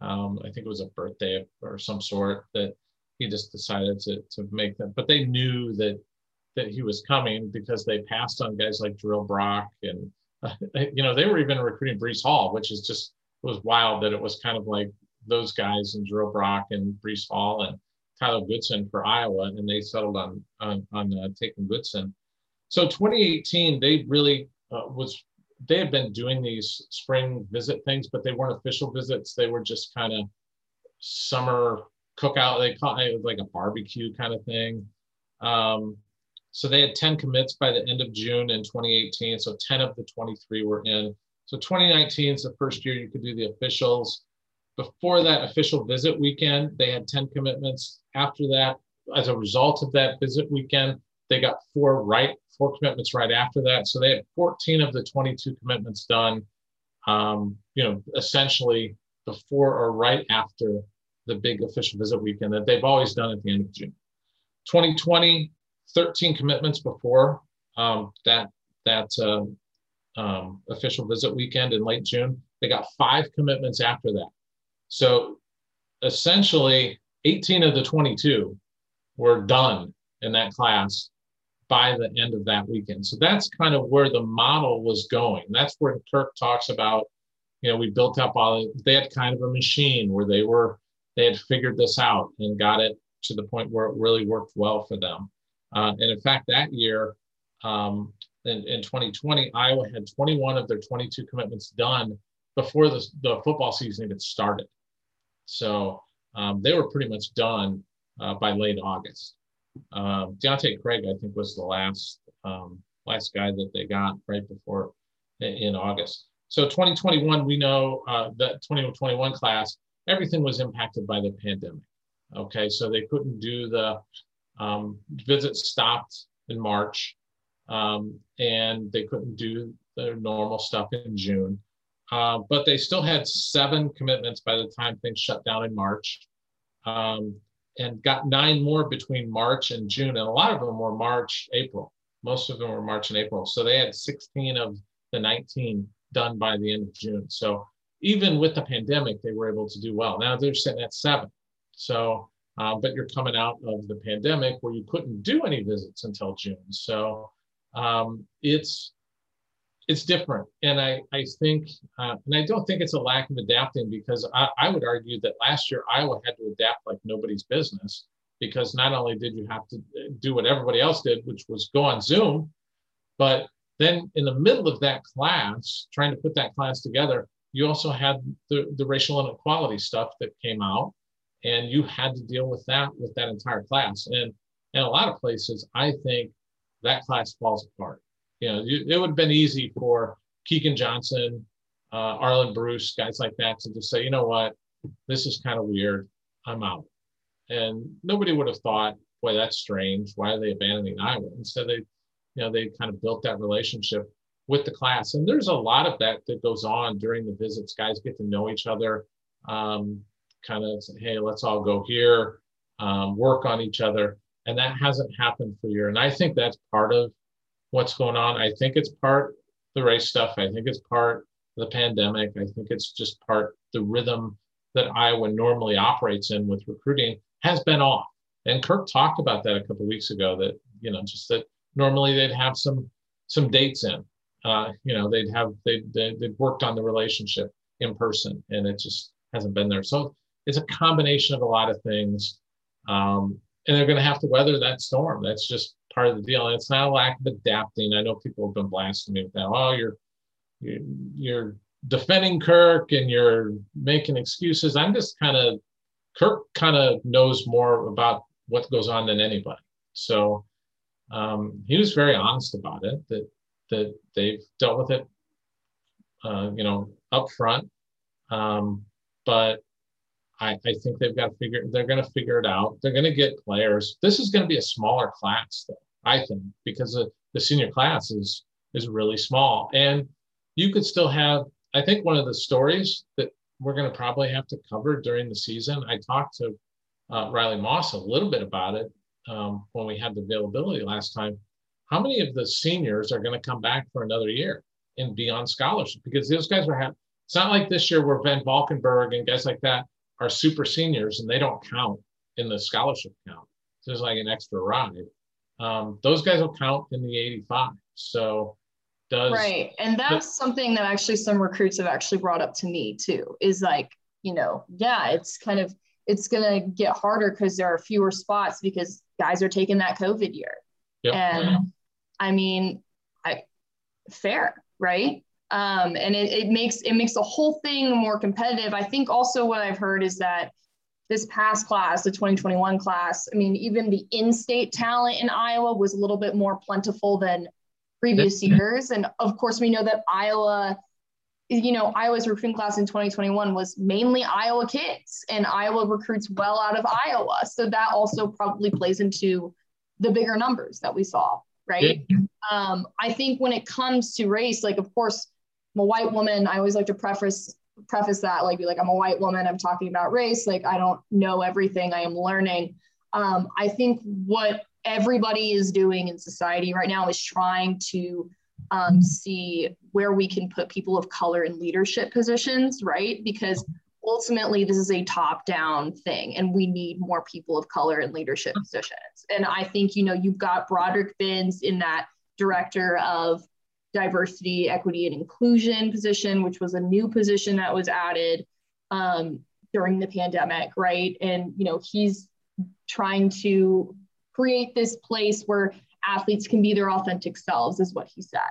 Um, I think it was a birthday or some sort that he just decided to, to make them. But they knew that that he was coming because they passed on guys like Jarrell Brock, and uh, you know, they were even recruiting Breece Hall, which is just, it was wild that it was kind of like those guys and Jarrell Brock and Breece Hall and Tyler Goodson for Iowa, and they settled on on, on uh, taking Goodson. So twenty eighteen, they really uh, was, they had been doing these spring visit things, but they weren't official visits. They were just kind of summer cookout. They call it like a barbecue kind of thing. Um, so they had ten commits by the end of June in twenty eighteen. So ten of the twenty-three were in. So twenty nineteen is the first year you could do the officials. Before that official visit weekend, they had ten commitments. After that, as a result of that visit weekend, they got four right, four commitments right after that. So they had fourteen of the twenty-two commitments done, um, you know, essentially before or right after the big official visit weekend that they've always done at the end of June. twenty twenty, thirteen commitments before um, that, that um, um, official visit weekend in late June. They got five commitments after that. So essentially eighteen of the twenty-two were done in that class by the end of that weekend. So that's kind of where the model was going. That's where Kirk talks about, you know, we built up all, they had kind of a machine where they were, they had figured this out and got it to the point where it really worked well for them. Uh, and in fact, that year um, in, in twenty twenty, Iowa had twenty-one of their twenty-two commitments done before the, the football season even started. So um, they were pretty much done uh, by late August. Um, Deontay Craig, I think, was the last um, last guy that they got right before in August. So twenty twenty-one, we know uh, that twenty twenty-one class, everything was impacted by the pandemic. Okay, so they couldn't do the um, visits stopped in March, um, and they couldn't do their normal stuff in June. Uh, but they still had seven commitments by the time things shut down in March, um, and got nine more between March and June. And a lot of them were March, April. Most of them were March and April. So they had sixteen of the nineteen done by the end of June. So even with the pandemic, they were able to do well. Now they're sitting at seven. So, uh, but you're coming out of the pandemic where you couldn't do any visits until June. So um, it's, It's different, and I, I think, uh, and I don't think it's a lack of adapting, because I, I would argue that last year Iowa had to adapt like nobody's business because not only did you have to do what everybody else did, which was go on Zoom, but then in the middle of that class, trying to put that class together, you also had the, the racial inequality stuff that came out, and you had to deal with that with that entire class. And in a lot of places, I think that class falls apart. You know, you, it would have been easy for Keegan Johnson, uh, Arlen Bruce, guys like that to just say, you know what, this is kind of weird, I'm out. And nobody would have thought, boy, that's strange, why are they abandoning Iowa? Instead, they, you know, they kind of built that relationship with the class. And there's a lot of that that goes on during the visits. Guys get to know each other, um, kind of say, hey, let's all go here, um, work on each other. And that hasn't happened for a year. And I think that's part of what's going on. I think it's part the race stuff. I think it's part the pandemic. I think it's just part the rhythm that Iowa normally operates in with recruiting has been off. And Kirk talked about that a couple of weeks ago, that, you know, just that normally they'd have some some dates in. Uh, you know, they'd have, they'd, they'd worked on the relationship in person, and it just hasn't been there. So it's a combination of a lot of things. Um, and they're going to have to weather that storm. That's just part of the deal. And it's not a lack of adapting. I know people have been blasting me with that. Oh, you're, you're, you're defending Kirk and you're making excuses. I'm just kind of, Kirk kind of knows more about what goes on than anybody. So um, he was very honest about it, that, that they've dealt with it, uh, you know, up front. Um, but I, I think they've got to figure, they're going to figure it out. They're going to get players. This is going to be a smaller class, though, I think, because the, the senior class is, is really small. And you could still have, I think one of the stories that we're going to probably have to cover during the season, I talked to uh, Riley Moss a little bit about it um, when we had the availability last time. How many of the seniors are going to come back for another year and be on scholarship? Because those guys are having, it's not like this year where Van Valkenburg and guys like that are super seniors and they don't count in the scholarship count. So it's like an extra ride. Um, those guys will count in the eighty-five. So does. Right. And that's but, something that actually some recruits have actually brought up to me too, is like, you know, yeah, it's kind of, it's going to get harder because there are fewer spots because guys are taking that COVID year. Yep. And I mean, I, fair, right? Um, and it, it makes it makes the whole thing more competitive. I think also what I've heard is that this past class, the twenty twenty-one class, I mean, even the in-state talent in Iowa was a little bit more plentiful than previous years. And of course, we know that Iowa, you know, Iowa's recruiting class in twenty twenty-one was mainly Iowa kids, and Iowa recruits well out of Iowa. So that also probably plays into the bigger numbers that we saw, right? Yeah. Um, I think when it comes to race, like, of course, I'm a white woman. I always like to preface preface that, like, be like, I'm a white woman, I'm talking about race. Like, I don't know everything, I am learning. Um, I think what everybody is doing in society right now is trying to um, see where we can put people of color in leadership positions, right? Because ultimately, this is a top-down thing, and we need more people of color in leadership positions. And I think, you know, you've got Broderick Binns in that director of diversity, equity, and inclusion position, which was a new position that was added um, during the pandemic, right? And, you know, he's trying to create this place where athletes can be their authentic selves, is what he said.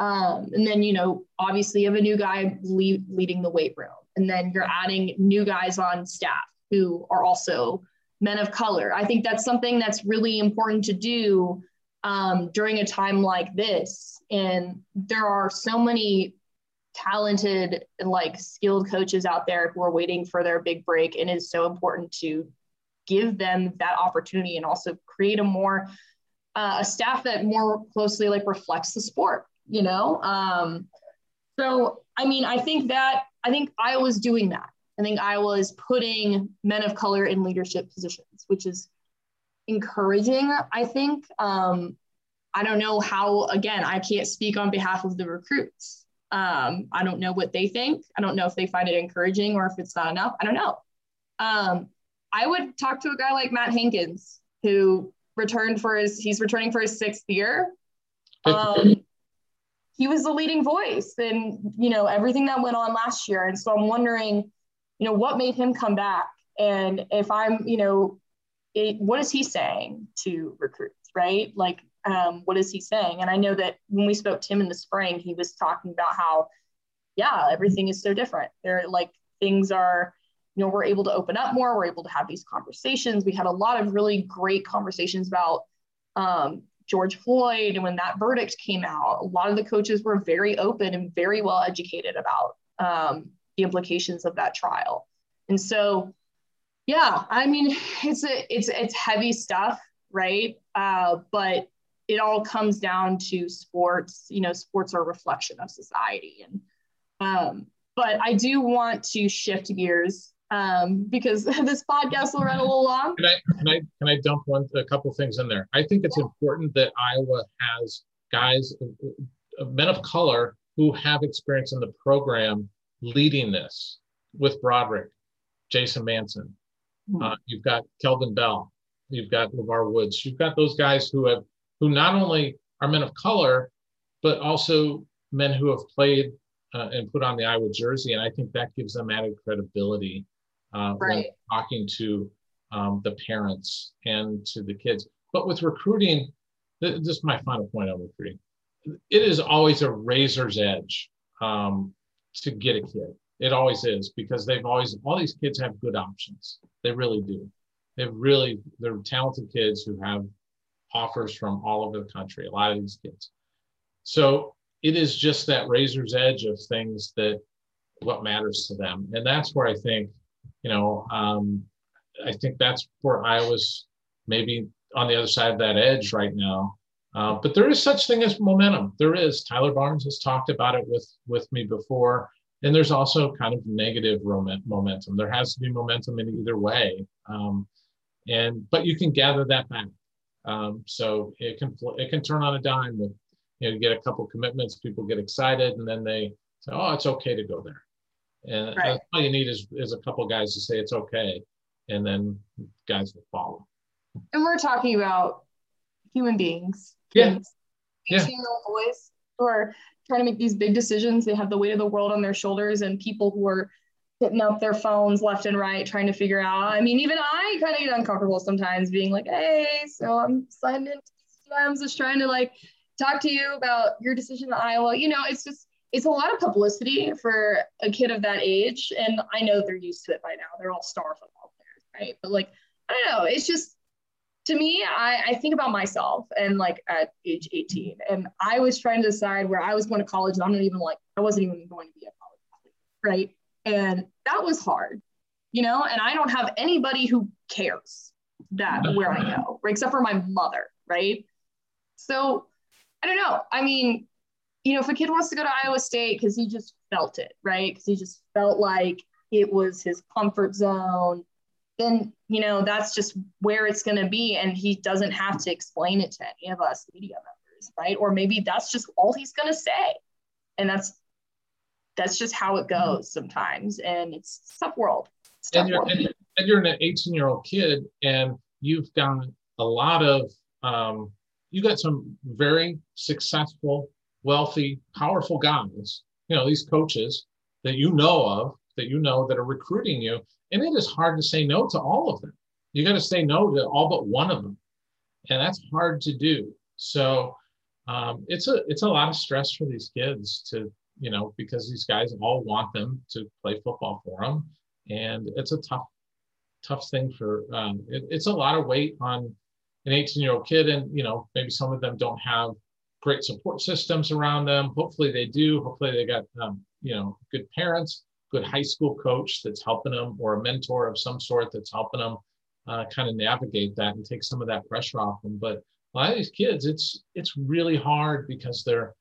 Um, and then, you know, obviously you have a new guy lead, leading the weight room. And then you're adding new guys on staff who are also men of color. I think that's something that's really important to do um, during a time like this. And there are so many talented and like skilled coaches out there who are waiting for their big break. And it's so important to give them that opportunity and also create a more, uh, a staff that more closely like reflects the sport, you know? Um, so, I mean, I think that, I think Iowa's doing that. I think Iowa is putting men of color in leadership positions, which is encouraging, I think. Um, I don't know how, again, I can't speak on behalf of the recruits. Um, I don't know what they think. I don't know if they find it encouraging or if it's not enough. I don't know. Um, I would talk to a guy like Matt Hankins, who returned for his, he's returning for his sixth year. Um, He was the leading voice and, you know, everything that went on last year. And so I'm wondering, you know, what made him come back? And if I'm, you know, it, what is he saying to recruits, right? Like, um, what is he saying? And I know that when we spoke to him in the spring, he was talking about how, yeah, everything is so different. They're like, things are, you know, we're able to open up more. We're able to have these conversations. We had a lot of really great conversations about um, George Floyd. And when that verdict came out, a lot of the coaches were very open and very well educated about um, the implications of that trial. And so, yeah, I mean, it's a, it's, it's heavy stuff, right? Uh, but it all comes down to sports. You know, sports are a reflection of society. And, um, but I do want to shift gears um, because this podcast will run a little long. Can I, can I, can I dump one, a couple things in there? I think it's yeah. important that Iowa has guys, men of color who have experience in the program leading this with Broderick, Jason Manson. Uh, you've got Kelvin Bell, you've got LeVar Woods, you've got those guys who have, who not only are men of color, but also men who have played uh, and put on the Iowa jersey. And I think that gives them added credibility uh, right. when talking to um, the parents and to the kids. But with recruiting, th- this is my final point on recruiting. It is always a razor's edge um, to get a kid. It always is, because they've always, all these kids have good options. They really do. They've really, they're talented kids who have offers from all over the country, a lot of these kids. So it is just that razor's edge of things that what matters to them. And that's where I think, you know, um, I think that's where Iowa's maybe on the other side of that edge right now. Uh, but there is such thing as momentum. There is. Tyler Barnes has talked about it with, with me before. And there's also kind of negative momentum. There has to be momentum in either way. Um, and but you can gather that back. Um, so it can it can turn on a dime. With, you know, you get a couple commitments, people get excited, and then they say, oh, it's okay to go there. And right. that's all you need is, is a couple guys to say it's okay. And then guys will follow. And we're talking about human beings. Yeah. eighteen-year-old boys who are trying to make these big decisions. They have the weight of the world on their shoulders, and people who are hitting up their phones left and right, trying to figure out. I mean, even I kind of get uncomfortable sometimes being like, hey, so I'm signed in. I'm just trying to like talk to you about your decision in Iowa. You know, it's just, it's a lot of publicity for a kid of that age. And I know they're used to it by now. They're all star football players, right? But like, I don't know. It's just, to me, I, I think about myself and like at age eighteen, and I was trying to decide where I was going to college, and I'm not even like, I wasn't even going to be a college athlete, right? And that was hard, you know, and I don't have anybody who cares that where I go, right? Except for my mother, right? So I don't know. I mean, you know, if a kid wants to go to Iowa State because he just felt it, right? Because he just felt like it was his comfort zone, then, you know, that's just where it's going to be. And he doesn't have to explain it to any of us media members, right? Or maybe that's just all he's going to say. And that's, that's just how it goes sometimes. And it's a tough world. It's tough and, you're, world. And, and you're an eighteen-year-old kid, and you've got a lot of, um, you got some very successful, wealthy, powerful guys, you know, these coaches that you know of, that you know that are recruiting you. And it is hard to say no to all of them. You got to say no to all but one of them. And that's hard to do. So um, it's a it's a lot of stress for these kids to, you know, because these guys all want them to play football for them. And it's a tough, tough thing for, um, it, it's a lot of weight on an eighteen-year-old kid. And, you know, maybe some of them don't have great support systems around them. Hopefully they do. Hopefully they got, um, you know, good parents, good high school coach that's helping them, or a mentor of some sort that's helping them uh, kind of navigate that and take some of that pressure off them. But a lot of these kids, it's it's really hard because they're,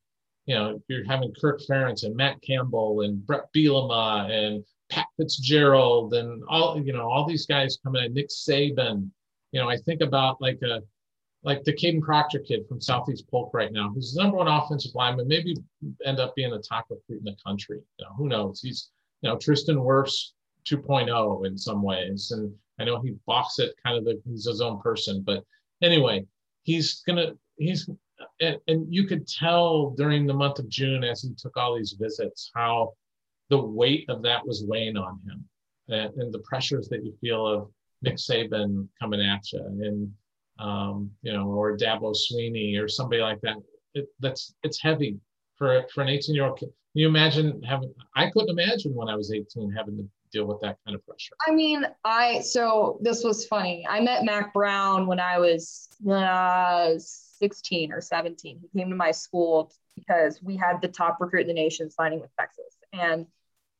you know, you're having Kirk Ferentz and Matt Campbell and Brett Bielema and Pat Fitzgerald and all, you know, all these guys coming in, Nick Saban. You know, I think about like a, like the Caden Proctor kid from Southeast Polk right now, who's the number one offensive lineman, maybe end up being the top recruit in the country. You know, who knows? He's, you know, Tristan Wirfs two point oh in some ways. And I know he balks at kind of the, he's his own person, but anyway, he's gonna, he's, and, and you could tell during the month of June, as he took all these visits, how the weight of that was weighing on him, and, and the pressures that you feel of, Nick Saban coming at you, and um, you know, or Dabo Sweeney or somebody like that. It, that's it's heavy for for an eighteen-year-old kid. Can you imagine having? I couldn't imagine when I was eighteen having to deal with that kind of pressure. I mean, I so this was funny. I met Mac Brown when I was uh, sixteen or seventeen. He came to my school because we had the top recruit in the nation signing with Texas, and.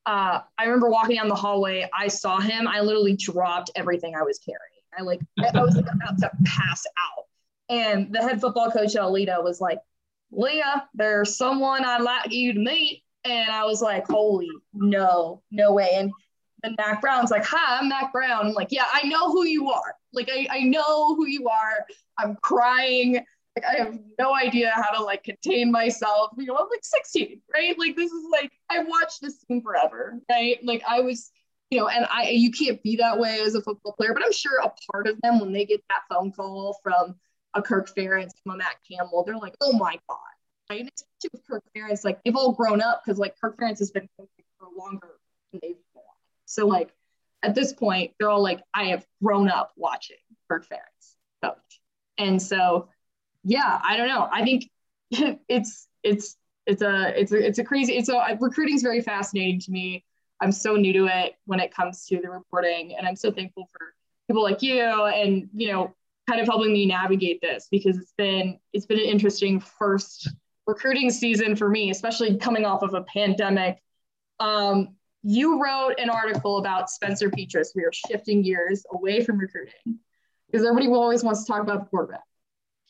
Uh, I remember walking down the hallway, I saw him, I literally dropped everything I was carrying. I like, I, I was about to pass out. And the head football coach at Alita was like, Leah, there's someone I'd like you to meet. And I was like, holy, no, no way. And then Mac Brown's like, hi, I'm Mac Brown. I'm like, yeah, I know who you are. Like, I, I know who you are. I'm crying. Like, I have no idea how to like contain myself. You know, I'm like sixteen, right? Like, this is like, I watched this scene forever, right? Like, I was, you know, and I, you can't be that way as a football player, but I'm sure a part of them, when they get that phone call from a Kirk Ferentz, from a Matt Campbell, they're like, oh my God. Right? And especially with Kirk Ferentz, like, they've all grown up because like Kirk Ferentz has been coaching for longer than they've been. So, like, at this point, they're all like, I have grown up watching Kirk Ferentz coach. And so, yeah, I don't know. I think it's it's it's a it's a it's a crazy. It's a recruiting's very fascinating to me. I'm so new to it when it comes to the reporting, and I'm so thankful for people like you and you know, kind of helping me navigate this, because it's been it's been an interesting first recruiting season for me, especially coming off of a pandemic. Um, you wrote an article about Spencer Petras. We are shifting gears away from recruiting because everybody always wants to talk about the quarterback.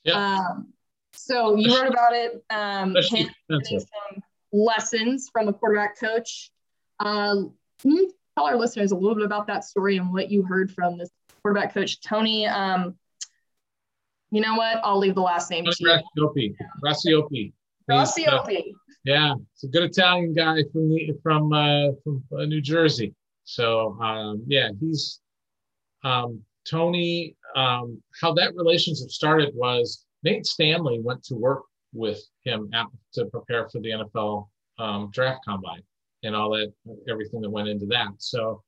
Yep. Um, so you wrote about it, um, him getting some lessons from a quarterback coach. Uh, can you tell our listeners a little bit about that story and what you heard from this quarterback coach, Tony? Um, you know what? I'll leave the last name Tony to you. Rassiopi. Rassiopi. Yeah, it's a good Italian guy from the, from uh, from uh, New Jersey. So um, yeah, he's um, Tony. Um, how that relationship started was Nate Stanley went to work with him at, to prepare for the N F L um, draft combine and all that, everything that went into that. So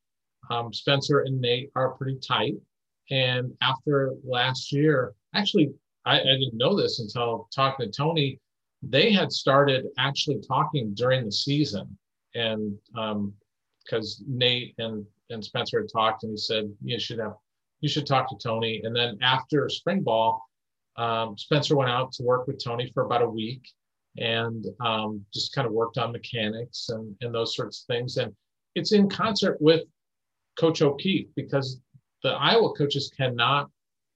um, Spencer and Nate are pretty tight. And after last year, actually, I, I didn't know this until talking to Tony, they had started actually talking during the season. And because um, Nate and, and Spencer had talked, and he said, you should have You should talk to Tony. And then after spring ball, um, Spencer went out to work with Tony for about a week and um, just kind of worked on mechanics and, and those sorts of things. And it's in concert with Coach O'Keefe, because the Iowa coaches cannot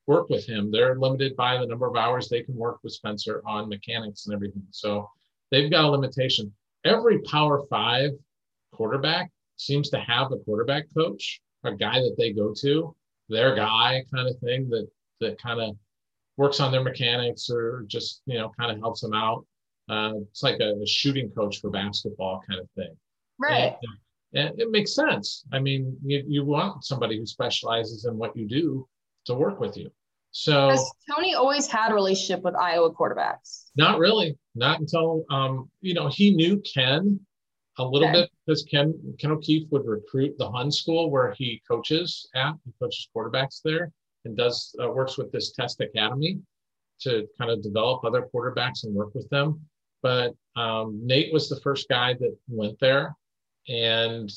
work with him. They're limited by the number of hours they can work with Spencer on mechanics and everything. So they've got a limitation. Every Power Five quarterback seems to have a quarterback coach, a guy that they go to, their guy kind of thing that that kind of works on their mechanics or just, you know, kind of helps them out. Uh, it's like a, a shooting coach for basketball kind of thing. Right. And, and it makes sense. I mean, you, you want somebody who specializes in what you do to work with you. So has Tony always had a relationship with Iowa quarterbacks? Not really. Not until, um, you know, he knew Ken a little okay. bit, because Ken, Ken O'Keefe would recruit the Hun School where he coaches at. He coaches quarterbacks there and does uh, works with this test academy to kind of develop other quarterbacks and work with them. But um, Nate was the first guy that went there and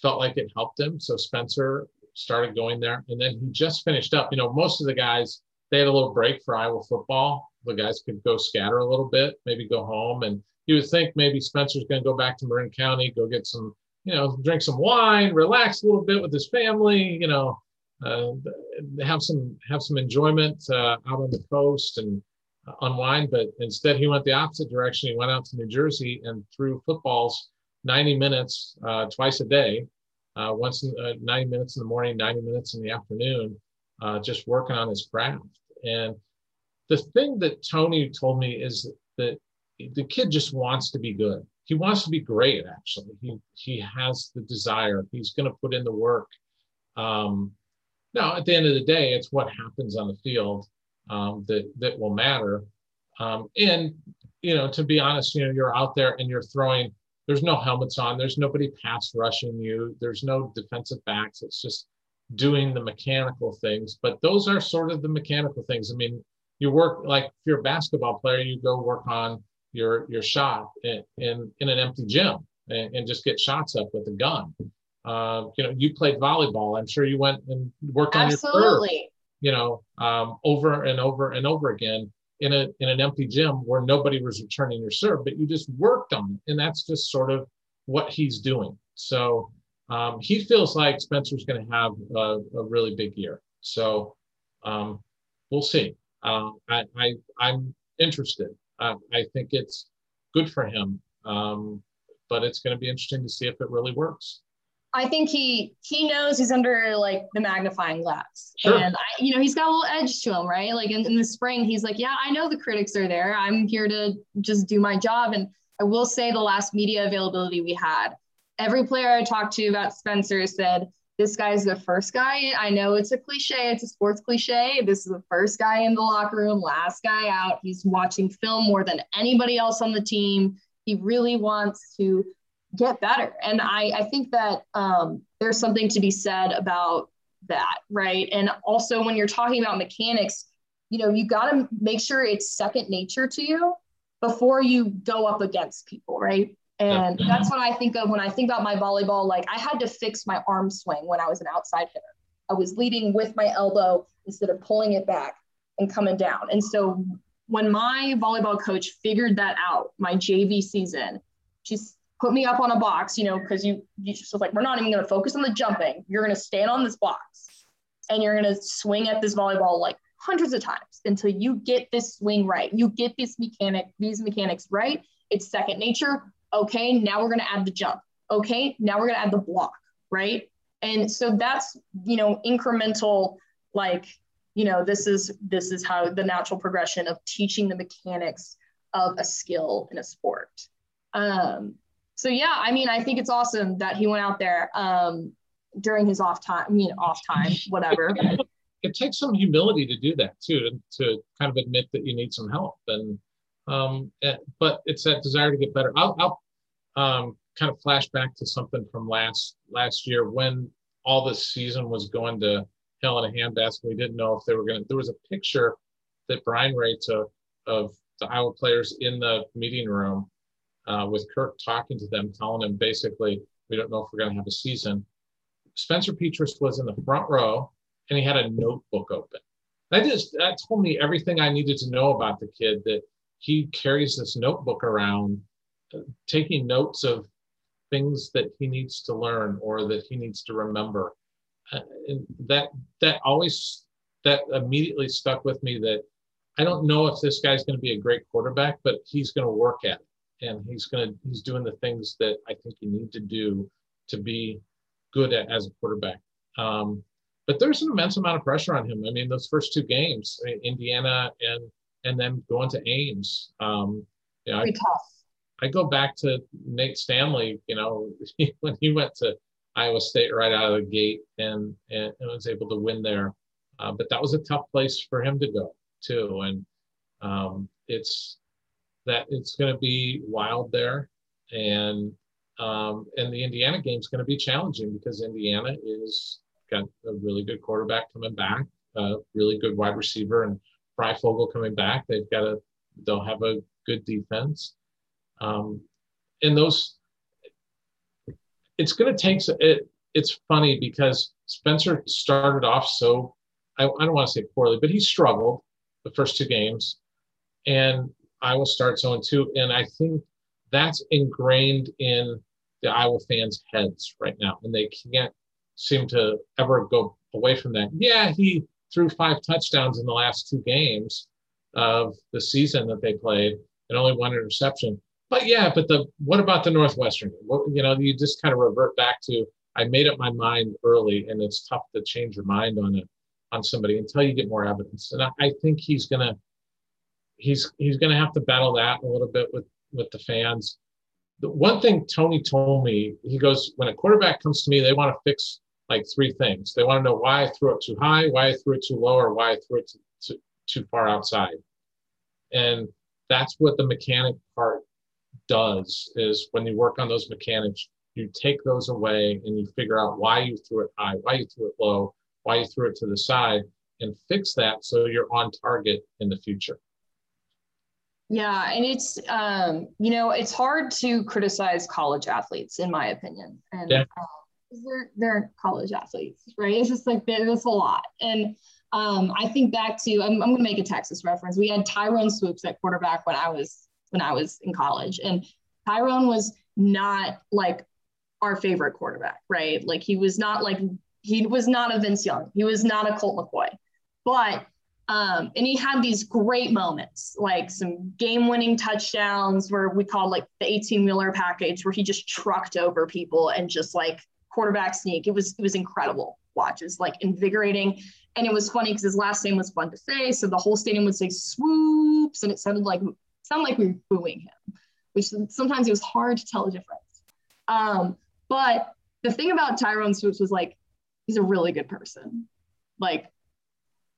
felt like it helped him. So Spencer started going there, and then he just finished up. You know, most of the guys, they had a little break for Iowa football. The guys could go scatter a little bit, maybe go home, and you would think maybe Spencer's going to go back to Marin County, go get some, you know, drink some wine, relax a little bit with his family, you know, uh, have some have some enjoyment uh, out on the coast and unwind. But instead, he went the opposite direction. He went out to New Jersey and threw footballs ninety minutes uh, twice a day, uh, once in, uh, ninety minutes in the morning, ninety minutes in the afternoon, uh, just working on his craft. And the thing that Tony told me is that the kid just wants to be good. He wants to be great, actually. He he has the desire. He's going to put in the work. Um, now, at the end of the day, it's what happens on the field um, that, that will matter. Um, and, you know, to be honest, you know, you're out there and you're throwing, there's no helmets on. There's nobody pass rushing you. There's no defensive backs. It's just doing the mechanical things, but those are sort of the mechanical things. I mean, you work, like if you're a basketball player, you go work on your your shot in, in, in an empty gym and, and just get shots up with a gun. Uh, you know, you played volleyball. I'm sure you went and worked on Absolutely. your serve, you know, um, over and over and over again in a in an empty gym where nobody was returning your serve, but you just worked on it. And that's just sort of what he's doing. So um, he feels like Spencer's going to have a, a really big year. So um, we'll see. Um, I, I, I'm interested. Uh, I think it's good for him, um, but it's going to be interesting to see if it really works. I think he he knows he's under like the magnifying glass, sure. and I, you know he's got a little edge to him, right? Like in, in the spring, he's like, yeah, I know the critics are there. I'm here to just do my job. And I will say, the last media availability we had, every player I talked to about Spencer said, this guy's the first guy. I know it's a cliche, it's a sports cliche. This is the first guy in the locker room, last guy out. He's watching film more than anybody else on the team. He really wants to get better. And I, I think that um, there's something to be said about that, right? And also when you're talking about mechanics, you know, you got to make sure it's second nature to you before you go up against people, right? And that's what I think of when I think about my volleyball. Like, I had to fix my arm swing when I was an outside hitter. I was leading with my elbow instead of pulling it back and coming down. And so when my volleyball coach figured that out, my J V season, she put me up on a box, you know, because you, you just was like, we're not even going to focus on the jumping. You're going to stand on this box and you're going to swing at this volleyball like hundreds of times until you get this swing right. You get this mechanic, these mechanics right. It's second nature. Okay, now we're going to add the jump. Okay, now we're going to add the block, right? And so that's, you know, incremental, like, you know, this is this is how the natural progression of teaching the mechanics of a skill in a sport. Um, so, yeah, I mean, I think it's awesome that he went out there um, during his off time, I mean, off time, whatever. It, it takes some humility to do that, too, to, to kind of admit that you need some help. And um, but it's that desire to get better. I'll, I'll Um, kind of flash back to something from last last year when all the season was going to hell in a handbasket. We didn't know if they were going to. There was a picture that Brian Ray took of the Iowa players in the meeting room uh, with Kirk talking to them, telling them basically, we don't know if we're going to have a season. Spencer Petras was in the front row and he had a notebook open. That just that told me everything I needed to know about the kid, that he carries this notebook around, taking notes of things that he needs to learn or that he needs to remember. Uh, and that that always, that immediately stuck with me, that I don't know if this guy's going to be a great quarterback, but he's going to work at it. And he's going to, he's doing the things that I think you need to do to be good at as a quarterback. Um, but there's an immense amount of pressure on him. I mean, those first two games, Indiana and, and then going to Ames. Um, you know, Pretty I, tough. I go back to Nate Stanley, you know, when he went to Iowa State right out of the gate and, and was able to win there. Uh, but that was a tough place for him to go too. And um, it's that it's going to be wild there. And, um, and the Indiana game is going to be challenging because Indiana is got a really good quarterback coming back, a really good wide receiver and Freifogel coming back. They've got a, they'll have a good defense. Um, and those, it's going to take, it, it's funny because Spencer started off so, I, I don't want to say poorly, but he struggled the first two games and Iowa starts oh and two. And I think that's ingrained in the Iowa fans' heads right now. And they can't seem to ever go away from that. Yeah, he threw five touchdowns in the last two games of the season that they played and only one interception. But yeah, but the what about the Northwestern? Well, you know, you just kind of revert back to, I made up my mind early, and it's tough to change your mind on it on somebody until you get more evidence. And I, I think he's gonna he's he's gonna have to battle that a little bit with with the fans. The one thing Tony told me, he goes, when a quarterback comes to me, they want to fix like three things. They want to know why I threw it too high, why I threw it too low, or why I threw it too too, too far outside. And that's what the mechanic part does, is when you work on those mechanics, you take those away and you figure out why you threw it high, why you threw it low, why you threw it to the side, and fix that so you're on target in the future. Yeah, and it's, um, you know, it's hard to criticize college athletes, in my opinion. And yeah. uh, they're, they're college athletes, right? It's just like, there's a lot. And um, I think back to, I'm, I'm going to make a Texas reference. We had Tyrone Swoops at quarterback when I was, when I was in college. And Tyrone was not like our favorite quarterback, right? Like he was not like, he was not a Vince Young. He was not a Colt McCoy. But Um, and he had these great moments, like some game-winning touchdowns where we called like the eighteen-wheeler package, where he just trucked over people and just like quarterback sneak. It was it was incredible. Watch, it was like invigorating, and it was funny because his last name was fun to say, so the whole stadium would say Swoops, and it sounded like sounded like we were booing him, which sometimes it was hard to tell the difference. Um, but the thing about Tyrone Swoops was like he's a really good person, like.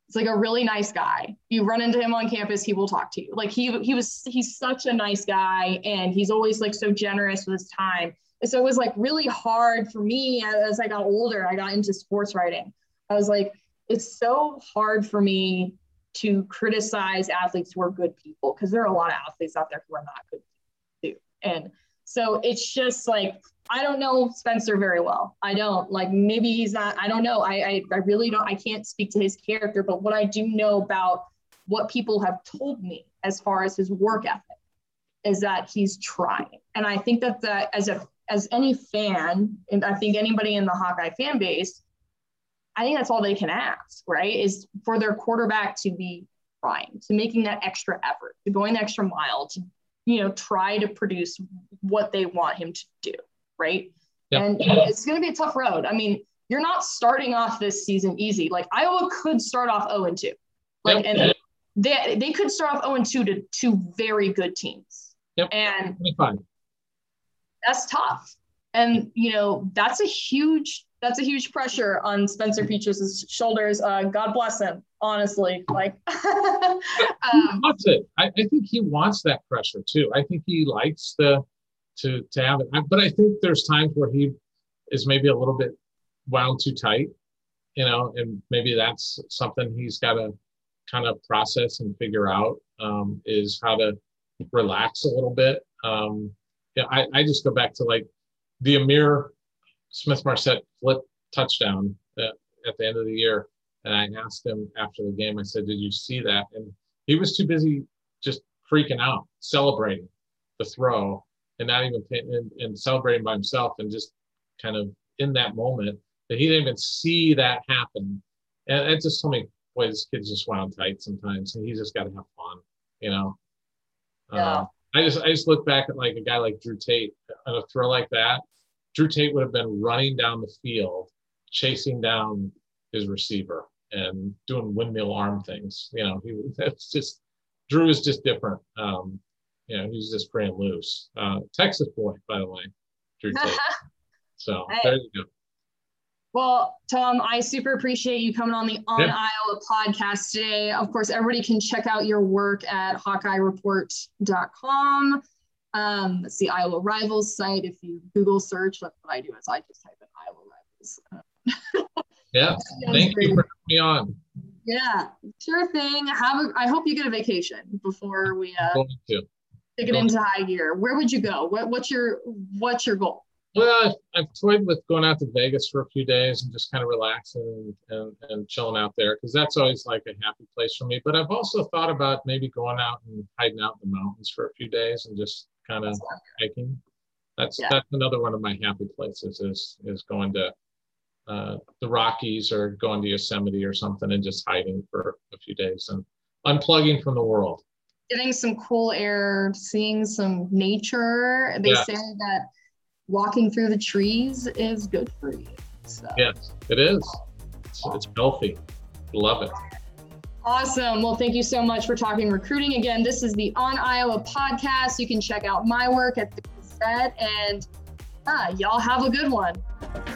It's like a really nice guy. You run into him on campus, he will talk to you. Like he he was, he's such a nice guy, and he's always like so generous with his time. And so it was like really hard for me as I got older, I got into sports writing. I was like, it's so hard for me to criticize athletes who are good people, because there are a lot of athletes out there who are not good people too. And so it's just like, I don't know Spencer very well. I don't like, maybe he's not, I don't know. I, I I really don't, I can't speak to his character, but what I do know about what people have told me as far as his work ethic is that he's trying. And I think that that as a, as any fan, and I think anybody in the Hawkeye fan base, I think that's all they can ask, right? Is for their quarterback to be trying, to making that extra effort, to going the extra mile, to, you know, try to produce what they want him to do. Right. Yep. And it's going to be a tough road. I mean, you're not starting off this season easy. Like Iowa could start off oh and two. Like, yep. And they they could start off oh and two to two very good teams. Yep. And that's tough. And, you know, that's a huge, that's a huge pressure on Spencer Petras' shoulders. Uh, God bless him, honestly. Like, um, he wants it. I, I think he wants that pressure too. I think he likes the, To, to have it. But I think there's times where he is maybe a little bit wound too tight, you know, and maybe that's something he's got to kind of process and figure out um, is how to relax a little bit. Um, yeah, I, I just go back to like the Amir Smith-Marset flip touchdown at, at the end of the year. And I asked him after the game, I said, did you see that? And he was too busy just freaking out, celebrating the throw. And not even and, and celebrating by himself, and just kind of in that moment that he didn't even see that happen. And it just told me, boy, this kid's just wound tight sometimes, and he's just got to have fun, you know. Yeah. Uh, I just I just look back at like a guy like Drew Tate on a throw like that. Drew Tate would have been running down the field, chasing down his receiver and doing windmill arm things. You know, he that's just Drew is just different. Um, You know, he's just brand loose. Uh, Texas boy, by the way. Drew Tate. So hey. There you go. Well, Tom, I super appreciate you coming on the On yep. Iowa podcast today. Of course, everybody can check out your work at hawkeye report dot com. Um, it's the Iowa Rivals site. If you Google search, that's what I do is I just type in Iowa Rivals. Um, yeah. Thank great. you for having me on. Yeah, sure thing. Have a, I hope you get a vacation before we uh, going to. Take it into high gear. Where would you go? What, what's your what's your goal? Well, I've, I've toyed with going out to Vegas for a few days and just kind of relaxing and, and, and chilling out there, because that's always like a happy place for me. But I've also thought about maybe going out and hiding out in the mountains for a few days and just kind of hiking. That's yeah. that's another one of my happy places is is going to uh, the Rockies or going to Yosemite or something and just hiding for a few days and unplugging from the world. Getting some cool air, seeing some nature. They yeah. say that walking through the trees is good for you. So. Yes, it is. It's, it's healthy. Love it. Awesome. Well, thank you so much for talking recruiting. Again, this is the On Iowa podcast. You can check out my work at the Gazette, and uh, y'all have a good one.